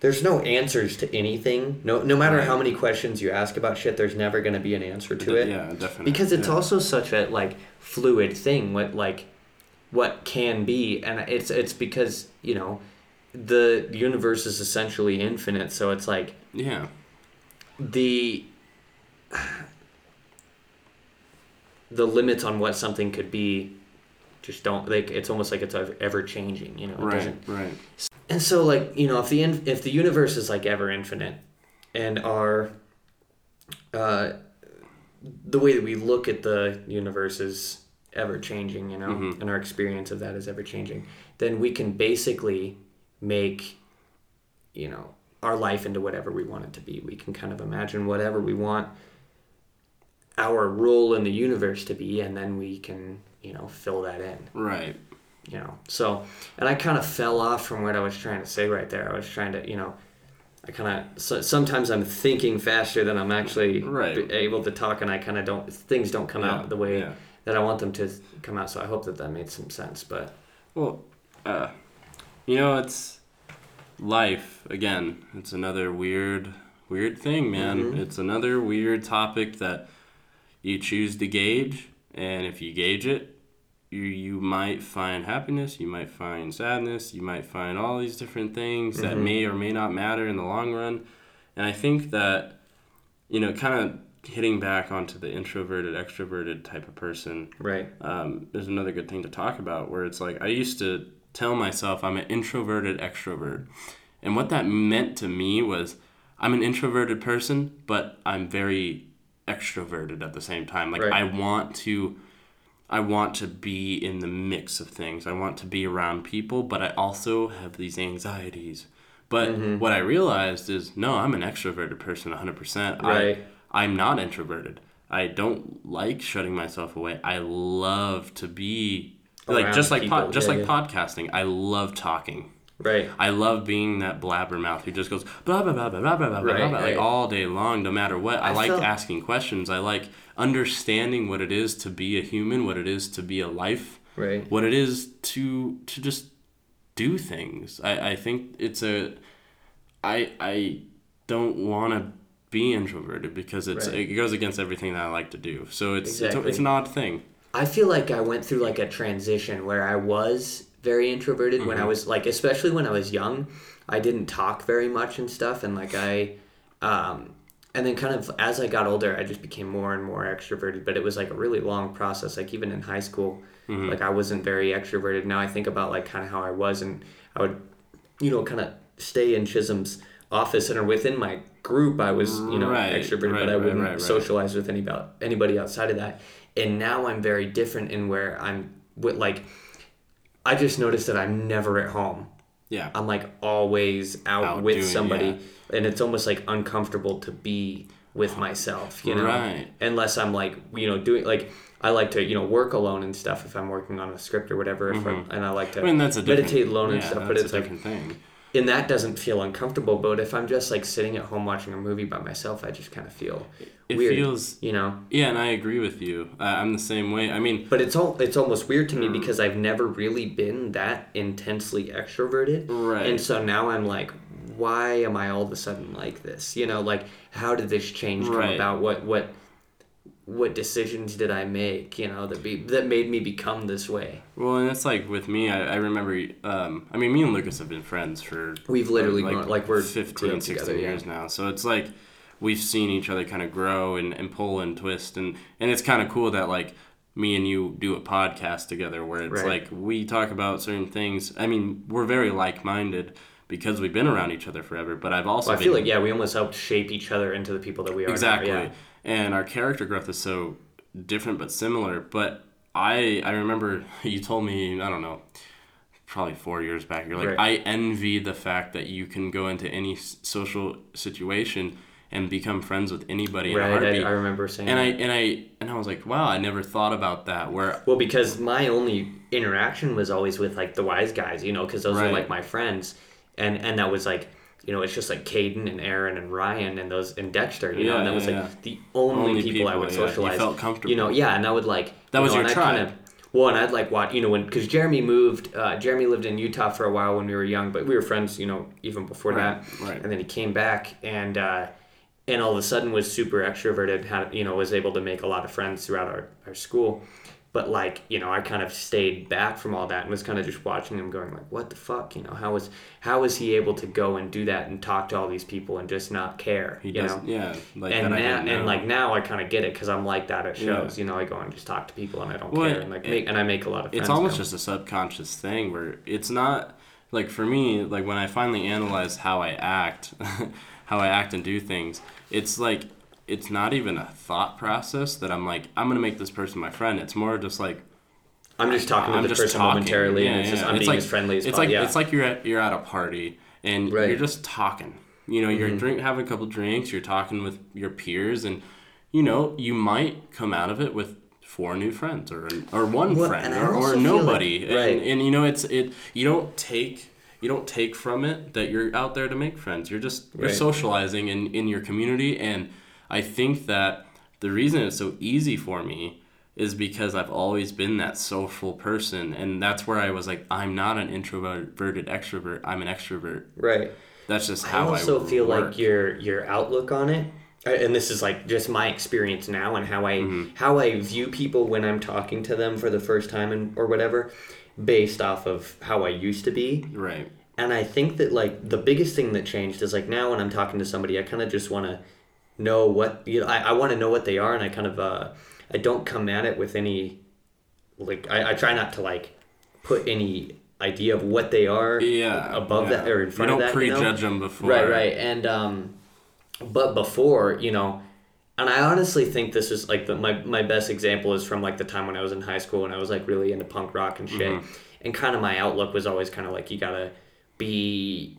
There's no answers to anything. No no matter how many questions you ask about shit, there's never going to be an answer to it. Yeah, definitely. Because it's yeah. also such a, like, fluid thing, what, like, what can be. And it's it's because, you know, the universe is essentially infinite, so it's like... Yeah. The... The limits on what something could be just don't... Like, it's almost like it's ever-changing, you know? It right, doesn't, right. And so, like, you know, if the in, if the universe is, like, ever infinite, and our, uh, the way that we look at the universe is ever-changing, you know, mm-hmm. and our experience of that is ever-changing, then we can basically make, you know, our life into whatever we want it to be. We can kind of imagine whatever we want our role in the universe to be, and then we can, you know, fill that in. Right. You know, so, and I kind of fell off from what I was trying to say right there. I was trying to, you know, I kind of, so, sometimes I'm thinking faster than I'm actually right. able to talk, and I kind of don't, things don't come yeah, out the way yeah. that I want them to come out, so I hope that that made some sense, but. Well, uh, you know, it's life, again, it's another weird Weird thing, man. Mm-hmm. It's another weird topic that you choose to gauge, and if you gauge it, you you might find happiness, you might find sadness, you might find all these different things mm-hmm. that may or may not matter in the long run. And I think that, you know, kind of hitting back onto the introverted, extroverted type of person. Right. Um, there's another good thing to talk about where it's like I used to tell myself I'm an introverted extrovert. And what that meant to me was I'm an introverted person, but I'm very extroverted at the same time. Like right. I want to I want to be in the mix of things. I want to be around people, but I also have these anxieties. But mm-hmm. what I realized is, no, I'm an extroverted person one hundred percent. Right. I, I'm not introverted. I don't like shutting myself away. I love to be, around like just like po- just yeah, like yeah. podcasting, I love talking. Right. I love being that blabbermouth who just goes, blah, blah, blah, blah, blah, blah, blah, right, blah, blah, right. like all day long, no matter what. I, I like feel... asking questions. I like understanding what it is to be a human, what it is to be a life, right. what it is to to just... do things. I, I think it's a I I don't want to be introverted because it's right. it goes against everything that I like to do. So it's exactly. it's, a, it's an odd thing. I feel like I went through like a transition where I was very introverted mm-hmm. when I was like, especially when I was young, I didn't talk very much and stuff, and like I um and then kind of as I got older, I just became more and more extroverted, but it was like a really long process. Like even in high school, mm-hmm. like I wasn't very extroverted. Now I think about like kind of how I was, and I would, you know, kind of stay in Chisholm's office and or within my group, I was, you know, right, extroverted, right, but I wouldn't right, right, socialize right. with any about anybody outside of that. And now I'm very different in where I'm with like, I just noticed that I'm never at home. Yeah. I'm like always out, out with doing, somebody. Yeah. And it's almost like uncomfortable to be with myself, you know, right. unless I'm like, you know, doing like, I like to, you know, work alone and stuff if I'm working on a script or whatever. If mm-hmm. and I like to I mean, that's a meditate alone and yeah, stuff, but it's a like, thing. And that doesn't feel uncomfortable. But if I'm just like sitting at home watching a movie by myself, I just kind of feel it weird, feels, you know? Yeah. And I agree with you. Uh, I'm the same way. I mean, but it's all, it's almost weird to me because I've never really been that intensely extroverted. Right. And so now I'm like, why am I all of a sudden like this? You know, like, how did this change come right. about? What what what decisions did I make, you know, that be that made me become this way? Well, and it's like with me, I, I remember, um, I mean, me and Lucas have been friends for... We've literally, like, grown, like we're fifteen, sixteen together, years yeah. now. So it's like we've seen each other kind of grow and, and pull and twist. And, and it's kind of cool that, like, me and you do a podcast together where it's right. like we talk about certain things. I mean, we're very like-minded, because we've been around each other forever, but I've also well, I been... I feel like, yeah, we almost helped shape each other into the people that we are. Exactly. Now, yeah. And our character growth is so different but similar. But I I remember you told me, I don't know, probably four years back, you're like, right. I envy the fact that you can go into any social situation and become friends with anybody. Right, in I, I remember saying and that. I, and, I, and I was like, wow, I never thought about that. Where Well, because my only interaction was always with, like, the wise guys, you know, because those right. are, like, my friends. And and that was like, you know, it's just like Caden and Aaron and Ryan and those and Dexter, you yeah, know, and that was yeah, like yeah. the only, only people, people I would yeah. socialize. You felt comfortable. You know, yeah, and I would like... That you was know, your tribe. Kind of, well, and I'd like watch, you know, when, because Jeremy moved, uh, Jeremy lived in Utah for a while when we were young, but we were friends, you know, even before right, that. Right. And then he came back and uh, and all of a sudden was super extroverted, had, you know, was able to make a lot of friends throughout our, our school. But, like, you know, I kind of stayed back from all that and was kind of just watching him going, like, what the fuck? You know, how was how was he able to go and do that and talk to all these people and just not care, he you know? Yeah. Like and, that now, know. and, like, now I kind of get it because I'm like that at shows. Yeah. You know, I go and just talk to people and I don't well, care. And, like, it, make, and I make a lot of friends. It's almost now. just a subconscious thing where it's not, like, for me, like, when I finally analyze how I act, how I act and do things, it's, like, it's not even a thought process that I'm like, I'm going to make this person my friend. It's more just like... I'm just talking to this person talking. momentarily, yeah, and it's yeah. just, I'm it's being like, as friendly as it's like, yeah. It's like you're at, you're at a party, and right. you're just talking. You know, you're mm-hmm. drink having a couple drinks, you're talking with your peers, and, you know, you might come out of it with four new friends, or or one well, friend, or, or nobody. Like, right. and, and, you know, it's it. you don't take... You don't take from it that you're out there to make friends. You're just you're right. socializing in, in your community, and... I think that the reason it's so easy for me is because I've always been that social person. And that's where I was like, I'm not an introverted extrovert. I'm an extrovert. Right. That's just how I work. I also feel like your your outlook on it, and this is like just my experience now and how I mm-hmm. how I view people when I'm talking to them for the first time and or whatever, based off of how I used to be. Right. And I think that like the biggest thing that changed is like now when I'm talking to somebody, I kind of just want to know what, you know, I, I want to know what they are, and I kind of, uh, I don't come at it with any, like, I, I try not to like put any idea of what they are yeah, above yeah. that or in front of that. You don't prejudge you know? them before. Right, right. And, um, but before, you know, and I honestly think this is like the, my, my best example is from like the time when I was in high school and I was like really into punk rock and shit. Mm-hmm. And kind of my outlook was always kind of like, you gotta be,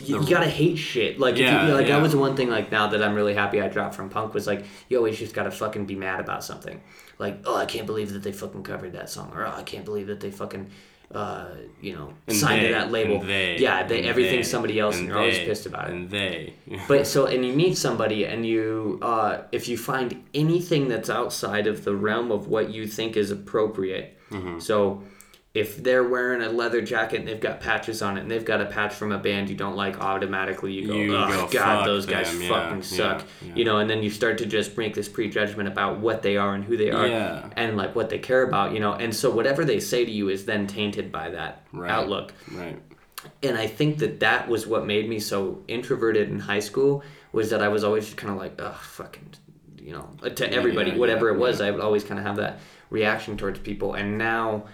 you, you gotta hate shit. Like, yeah, if you, you know, like yeah. that was the one thing like now that I'm really happy I dropped from punk was like, you always just gotta fucking be mad about something. Like, oh, I can't believe that they fucking covered that song, or oh, I can't believe that they fucking, uh, you know, and signed they, to that label. And they, yeah, they, and everything they, somebody else, and, and you're they, always pissed about it. And they. But so, and you meet somebody, and you, uh, if you find anything that's outside of the realm of what you think is appropriate, mm-hmm. so if they're wearing a leather jacket and they've got patches on it, and they've got a patch from a band you don't like, automatically you go, you oh go God, those guys them. fucking yeah, suck. Yeah, yeah. You know, and then you start to just make this prejudgment about what they are and who they are yeah. and like what they care about, you know. And so whatever they say to you is then tainted by that right. outlook. Right. And I think that that was what made me so introverted in high school, was that I was always kind of like, ugh, fucking, you know, to everybody, yeah, yeah, whatever yeah, it was, yeah. I would always kind of have that reaction towards people. And now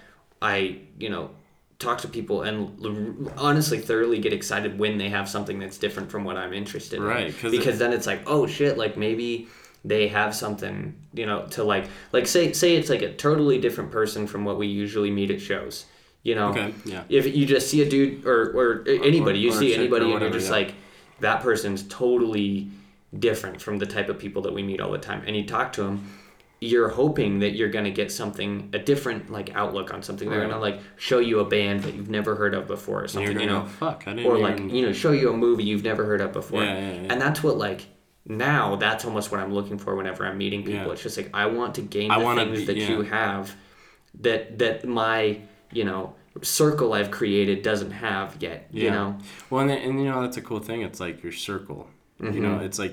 I, you know, talk to people and honestly thoroughly get excited when they have something that's different from what I'm interested in. Right. Because it, then it's like, oh, shit, like maybe they have something, you know, to like, like say say it's like a totally different person from what we usually meet at shows, you know. Okay, yeah. If you just see a dude or, or anybody, or, you or see anybody whatever, and you're just yeah. like, that person's totally different from the type of people that we meet all the time. And you talk to them, you're hoping that you're going to get something, a different like outlook on something. They're right. going to like show you a band that you've never heard of before or something, you know, go, fuck, I didn't or like, even... you know, show you a movie you've never heard of before. Yeah, yeah, yeah. And that's what like, now that's almost what I'm looking for whenever I'm meeting people. Yeah. It's just like, I want to gain the I things be, that yeah. you have that, that my, you know, circle I've created doesn't have yet, yeah. you know? Well, and, and you know, that's a cool thing. It's like your circle, mm-hmm. you know, it's like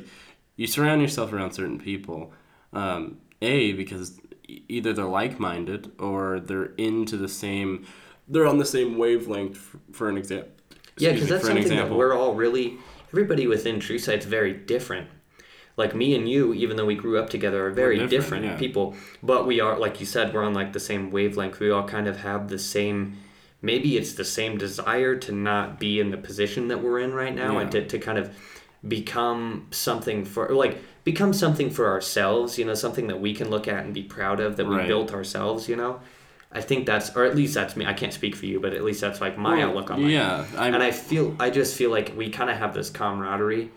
you surround yourself around certain people. Um, A, because either they're like-minded or they're into the same, they're on the same wavelength, for, for an example. Yeah, because that's something that we're all really, everybody within True Sight's very different. Like me and you, even though we grew up together, are very different, different yeah. people. But we are, like you said, we're on like the same wavelength. We all kind of have the same, maybe it's the same desire to not be in the position that we're in right now yeah. and to, to kind of become something for, like, become something for ourselves, you know, something that we can look at and be proud of, that we right. built ourselves, you know. I think that's, or at least that's me. I can't speak for you, but at least that's like my well, outlook on life. Yeah. I'm, and I feel, I just feel like we kind of have this camaraderie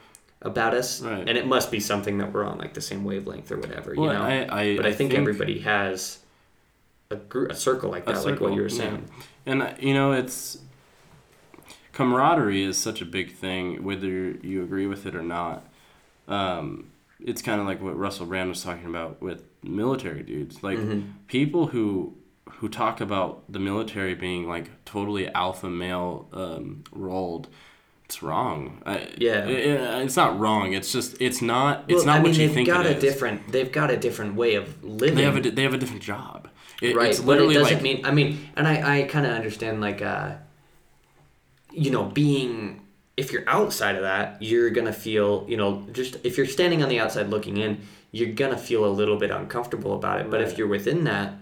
about us, right. and it must be something that we're on like the same wavelength or whatever, well, you know. I, I, but I, I think, think everybody has a, gr- a circle like that, circle, like what you were saying. Yeah. And, you know, it's, camaraderie is such a big thing, whether you agree with it or not. Um, it's kind of like what Russell Brand was talking about with military dudes. Like, mm-hmm. people who who talk about the military being, like, totally alpha male um, rolled, it's wrong. I, yeah. It, it, it's not wrong. It's just, it's not, it's well, not I what mean, you think got it a is. Different, they've got a different way of living. They have a, they have a different job. It, right. It's literally but it doesn't like, mean, I mean, and I, I kind of understand, like, uh, you know, being, if you're outside of that, you're going to feel, you know, just if you're standing on the outside looking in, you're going to feel a little bit uncomfortable about it. Right. But if you're within that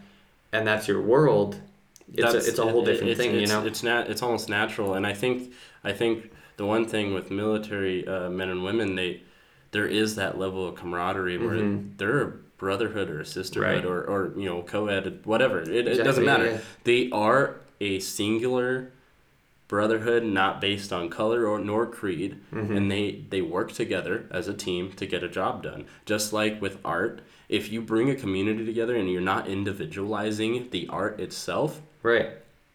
and that's your world, it's, that's, a, it's a whole different it's, thing, it's, you know? It's nat- it's almost natural. And I think I think the one thing with military uh, men and women, they there is that level of camaraderie where mm-hmm. they're a brotherhood or a sisterhood right. or, or, you know, co-ed, whatever. It, exactly, it doesn't matter. Yeah. They are a singular brotherhood, not based on color or nor creed, mm-hmm. and they they work together as a team to get a job done. Just like with art, if you bring a community together and you're not individualizing the art itself, right,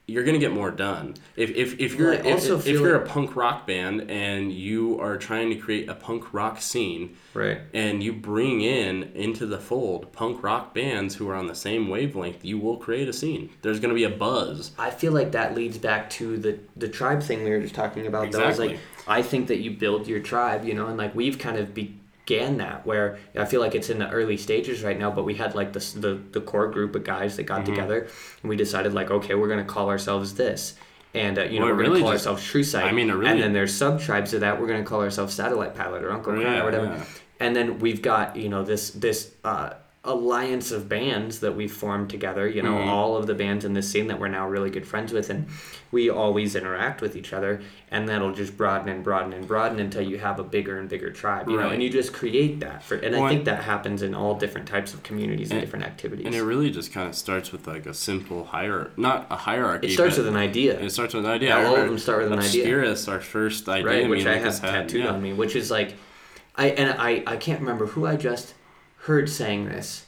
you're going to get more done. If if if you're if, if, if you're a punk rock band and you are trying to create a punk rock scene, right, and you bring in into the fold punk rock bands who are on the same wavelength, you will create a scene. There's going to be a buzz. I feel like that leads back to the, the tribe thing we were just talking about. Exactly. Though, is like I think that you build your tribe, you know, and like we've kind of be. Began that where I feel like it's in the early stages right now, but we had like this, the the core group of guys that got mm-hmm. together, and we decided like, okay, we're gonna call ourselves this, and uh, you well, know we're really gonna call just, ourselves True Sight. I mean, really, and then there's sub tribes of that. We're gonna call ourselves Satellite Pilot or Uncle yeah, Connor or whatever, yeah. and then we've got you know this this uh, alliance of bands that we formed together. You know, mm-hmm. all of the bands in this scene that we're now really good friends with, and we always interact with each other. And that'll just broaden and broaden and broaden until you have a bigger and bigger tribe, you right. know, and you just create that. For, and well, I think that happens in all different types of communities and, and different activities. And it really just kind of starts with like a simple hierarchy, not a hierarchy. It starts with an idea. It starts with an idea. Yeah, all of them start with an idea. Obscurus, our first idea. Right, which I have tattooed yeah. on me, which is like, I and I, I can't remember who I just heard saying this,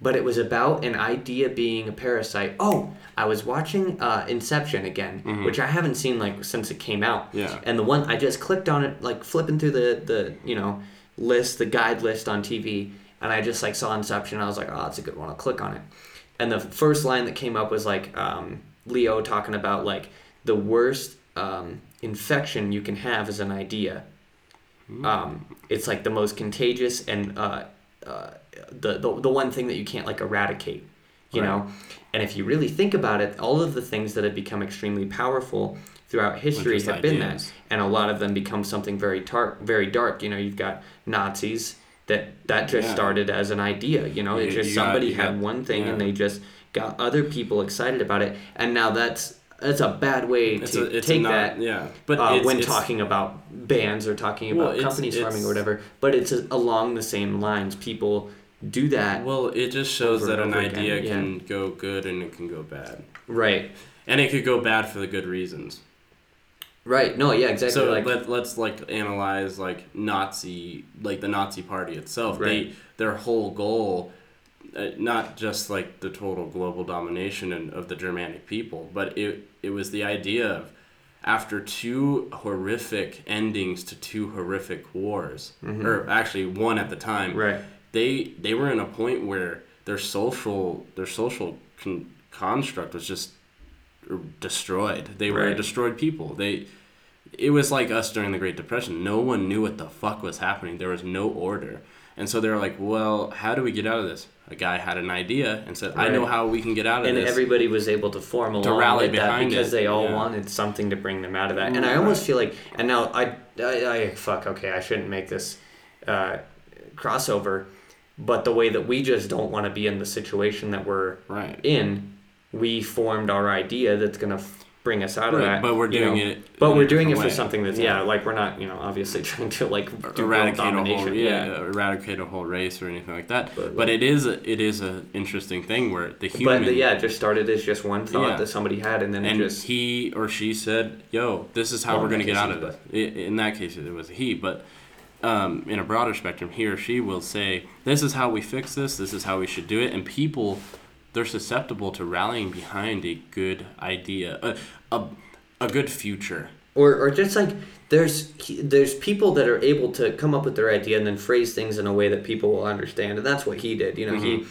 but it was about an idea being a parasite. Oh, I was watching uh, Inception again, mm-hmm. which I haven't seen like since it came out. Yeah. And the one I just clicked on it, like flipping through the, the you know list, the guide list on T V, and I just like saw Inception. I was like, oh, that's a good one. I'll click on it. And the first line that came up was like um, Leo talking about like the worst um, infection you can have is an idea. Mm. Um, it's like the most contagious and uh, uh, the, the the one thing that you can't like eradicate. You know, and if you really think about it, all of the things that have become extremely powerful throughout history have been that, and a lot of them become something very dark. Very dark. You know, you've got Nazis that that just yeah. started as an idea. You know, it's just somebody had one thing yeah. and they just got other people excited about it, and now that's that's a bad way to it's a, it's take not, that. Yeah, but uh, it's, when it's, talking about bands or talking about well, companies it's, farming or whatever, but it's along the same lines. People do that. Well, it just shows that an idea again. can yeah. go good and it can go bad. Right. And it could go bad for the good reasons. Right. No, yeah, exactly. So like, let, let's like analyze like Nazi, like the Nazi Party itself. Right. They, their whole goal, uh, not just like the total global domination and, of the Germanic people, but it, it was the idea of after two horrific endings to two horrific wars, mm-hmm. or actually one at the time. Right. They they were in a point where their social their social con- construct was just destroyed. They were right. destroyed people. They it was like us during the Great Depression. No one knew what the fuck was happening. There was no order, and so they were like, "Well, how do we get out of this?" A guy had an idea and said, right. "I know how we can get out of and this." And everybody was able to form along to rally with behind that because it. they all yeah. wanted something to bring them out of that. And right. I almost feel like, and now I, I, I fuck okay, I shouldn't make this. Uh, crossover, but the way that we just don't want to be in the situation that we're right. in, we formed our idea that's going to f- bring us out right. of that. But we're doing you know, it. But we're doing it for way. something that's yeah. yeah, like we're not you know obviously trying to like do eradicate domination. a whole yeah, yeah eradicate a whole race or anything like that. But, but it is a, it is an interesting thing where the human. But the, yeah, it just started as just one thought yeah. that somebody had, and then and it just he or she said, "Yo, this is how well, we're going to get out of this." It, in that case, it was a he, but. Um, in a broader spectrum, he or she will say, this is how we fix this, this is how we should do it. And people, they're susceptible to rallying behind a good idea, a a, a good future. Or or just like there's there's people that are able to come up with their idea and then phrase things in a way that people will understand. And that's what he did. You know, mm-hmm. he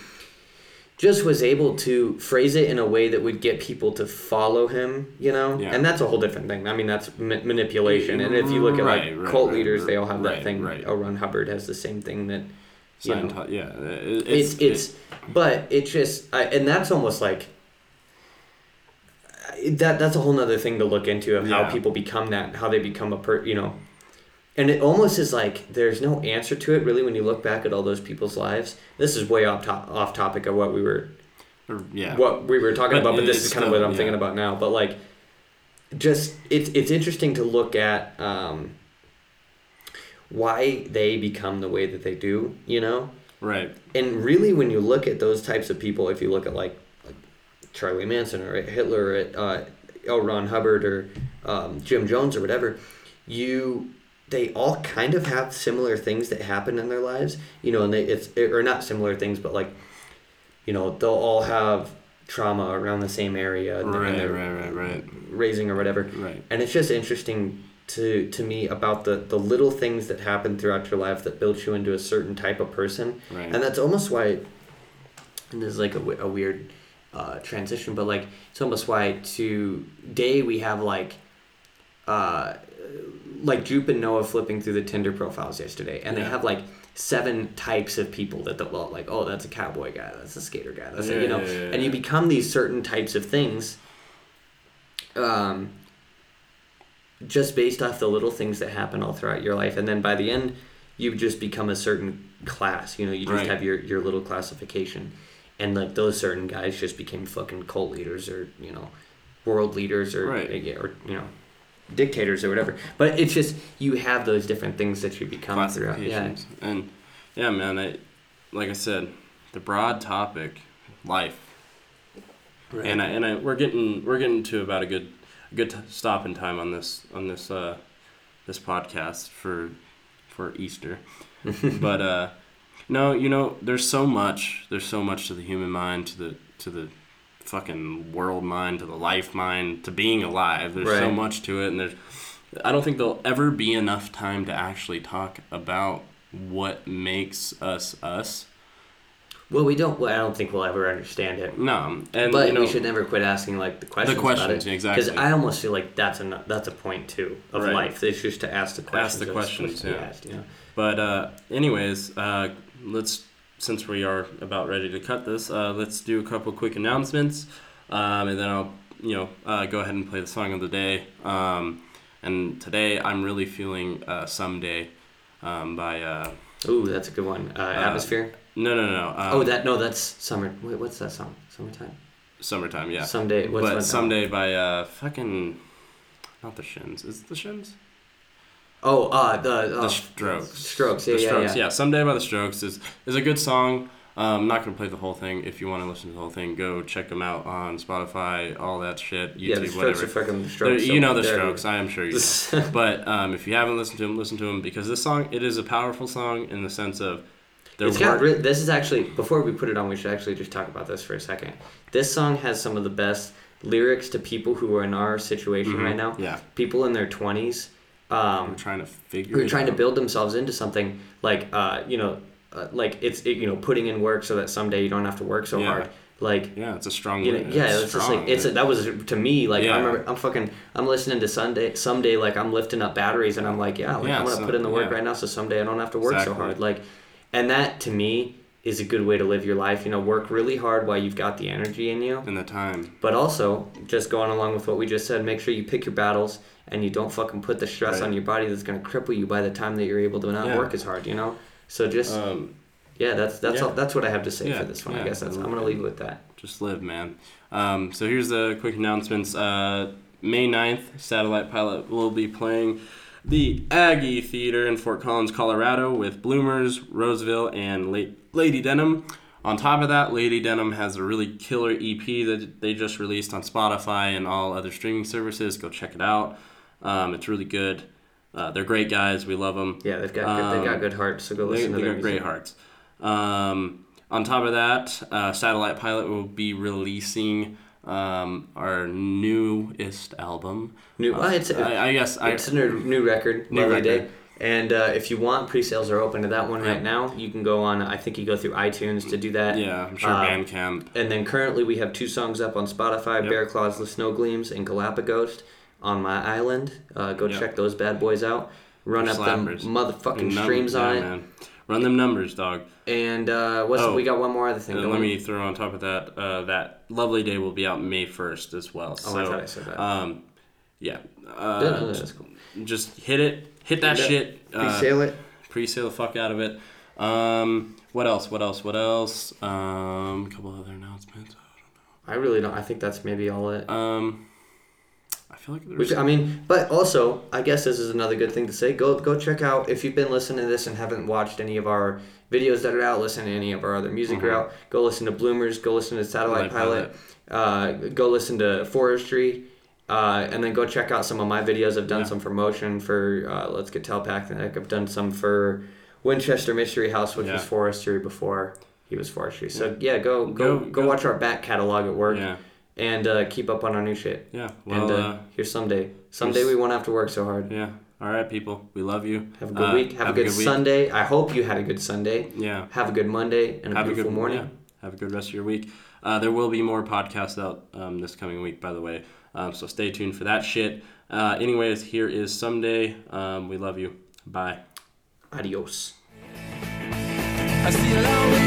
just was able to phrase it in a way that would get people to follow him, you know? Yeah. And that's a whole different thing. I mean, that's ma- manipulation. And if you look at, like, right, right, cult right, leaders, right, they all have right, that thing. Right. O. Ron Hubbard has the same thing that, you Scientology, know. Yeah. It's, it's, it's, it's but it's just, I, and that's almost like, that. that's a whole other thing to look into of yeah. how people become that, how they become a, per, you know. And it almost is like there's no answer to it, really, when you look back at all those people's lives. This is way off, top, off topic of what we were yeah. what we were talking but about, but this is kind still, of what I'm yeah. thinking about now. But, like, just it's it's interesting to look at um, why they become the way that they do, you know? Right. And really, when you look at those types of people, if you look at, like, like Charlie Manson or Hitler or uh, L. Ron Hubbard or um, Jim Jones or whatever, you... they all kind of have similar things that happen in their lives, you know, and they, it's, or not similar things, but like, you know, they'll all have trauma around the same area and right, they're right, right, right. raising or whatever. Right. And it's just interesting to to me about the, the little things that happen throughout your life that built you into a certain type of person. Right. And that's almost why, and this is like a, a weird uh, transition, but like it's almost why today we have like, uh, like Jupe and Noah flipping through the Tinder profiles yesterday, and yeah. they have like seven types of people that they'll like, oh, that's a cowboy guy, that's a skater guy, that's yeah, a, you know, yeah, yeah, yeah. and you become these certain types of things. Um. Just based off the little things that happen all throughout your life. And then by the end, you just become a certain class. You know, you just right. have your, your little classification. And, like, those certain guys just became fucking cult leaders or, you know, world leaders or, right. or you know, dictators or whatever. But it's just you have those different things that you become throughout. Yeah. And, yeah, man, I, like I said, the broad topic, life. Right. And I, and I, we're getting we're getting to about a good... Good t- stop in time on this on this uh, this podcast for for Easter, but uh, no, you know, there's so much there's so much to the human mind, to the to the fucking world mind, to the life mind, to being alive. There's right. so much to it, and there's I don't think there'll ever be enough time to actually talk about what makes us us. Well, we don't. Well, I don't think we'll ever understand it. No, and but you know, we should never quit asking like the questions. The questions, about it. Exactly. Because I almost feel like that's a that's a point too of right. life. It's just to ask the questions. Ask the questions, yeah. Asked, yeah. But uh, anyways, uh, let's since we are about ready to cut this, uh, let's do a couple quick announcements, um, and then I'll you know uh, go ahead and play the song of the day. Um, and today I'm really feeling uh, Someday um, by. Uh, Ooh, that's a good one. Uh, Atmosphere. Uh, No, no, no. Um, oh, that no, that's summer. Wait, what's that song? Summertime. Summertime, yeah. Someday. What's but Someday by uh fucking, not the Shins. Is it the Shins? Oh, uh the uh, the Strokes. Strokes, yeah, the yeah, Strokes. yeah. Yeah, Someday by the Strokes is is a good song. Um, I'm not gonna play the whole thing. If you want to listen to the whole thing, go check them out on Spotify, all that shit. YouTube, yeah, the Strokes whatever. Are fucking Strokes. You know the there. Strokes. I am sure you know. But um, if you haven't listened to them, listen to them because this song it is a powerful song in the sense of. It's got, this is actually, before we put it on, we should actually just talk about this for a second. This song has some of the best lyrics to people who are in our situation mm-hmm. right now. Yeah. People in their twenties. Um, who are trying to figure Who are trying out. to build themselves into something like, uh, you know, uh, like it's, it, you know, putting in work so that someday you don't have to work so yeah. hard. Like yeah, it's a strong. You know, yeah, it's, it's strong, just like it's a, that was to me like yeah. I remember I'm fucking I'm listening to Sunday someday like I'm lifting up batteries and I'm like yeah, like, yeah I'm gonna so, put in the work yeah. right now so someday I don't have to work exactly. so hard like. And that, to me, is a good way to live your life. You know, work really hard while you've got the energy in you. And the time. But also, just going along with what we just said, make sure you pick your battles and you don't fucking put the stress right. on your body that's going to cripple you by the time that you're able to not yeah. work as hard, you know? So just, um, yeah, that's that's yeah. all. That's what I have to say yeah. for this one. Yeah. I guess that's, I'm going to leave it with that. Just live, man. Um, so here's the quick announcements. Uh, May ninth, Satellite Pilot will be playing... The Aggie Theater in Fort Collins, Colorado, with Bloomers, Roseville, and La- Lady Denim. On top of that, Lady Denim has a really killer E P that they just released on Spotify and all other streaming services. Go check it out. Um, it's really good. Uh, they're great guys. We love them. Yeah, they've got um, good, they've got good hearts. So go listen they, to them. They've got great hearts. Um, on top of that, uh, Satellite Pilot will be releasing. Um, our newest album. New, well, it's, uh, I, I guess it's I, a new, new record, new Lovely Day. And uh, if you want, pre-sales are open to that one right. right now. You can go on. I think you go through iTunes to do that. Yeah, I'm sure uh, Bandcamp. And then currently we have two songs up on Spotify: yep. Bear Claws, The Snow Gleams, and Galapagos on My Island. Uh, go yep. check those bad boys out. Run They're up slappers. them motherfucking num- streams yeah, on man. it. Run them numbers, dog. And uh, what's oh, we got one more other thing. Let one. me throw on top of that uh, that Lovely Day will be out May first as well. So, oh, I thought I said that. Um, yeah. Uh, no, no, no, that's cool. Just hit it. Hit that hit shit. It. Pre-sale uh, it. Pre-sale the fuck out of it. Um, what else? What else? What else? Um, a couple other announcements. I don't know. I really don't. I think that's maybe all it. Um, I feel like Which, I mean, but also, I guess this is another good thing to say. Go go check out, if you've been listening to this and haven't watched any of our videos that are out, listen to any of our other music mm-hmm. are out. Go listen to Bloomers, go listen to Satellite Pilot, Pilot. Uh, go listen to Forestry, uh, and then go check out some of my videos. I've done yeah. some for Motion, for uh, Let's Get Telepathic. I've done some for Winchester Mystery House, which yeah. was Forestry before. He was Forestry. So yeah, yeah go, go, go go watch our back catalog at work. Yeah. And uh, keep up on our new shit. Yeah. Well, and uh, uh, here's someday. Someday here's... we won't have to work so hard. Yeah. All right, people. We love you. Have a good uh, week. Have, have a good, good Sunday. I hope you had a good Sunday. Yeah. Have a good Monday and a have beautiful a good, morning. Yeah. Have a good rest of your week. Uh, there will be more podcasts out um, this coming week, by the way. Um, so stay tuned for that shit. Uh, anyways, here is Someday. Um, we love you. Bye. Adios. I see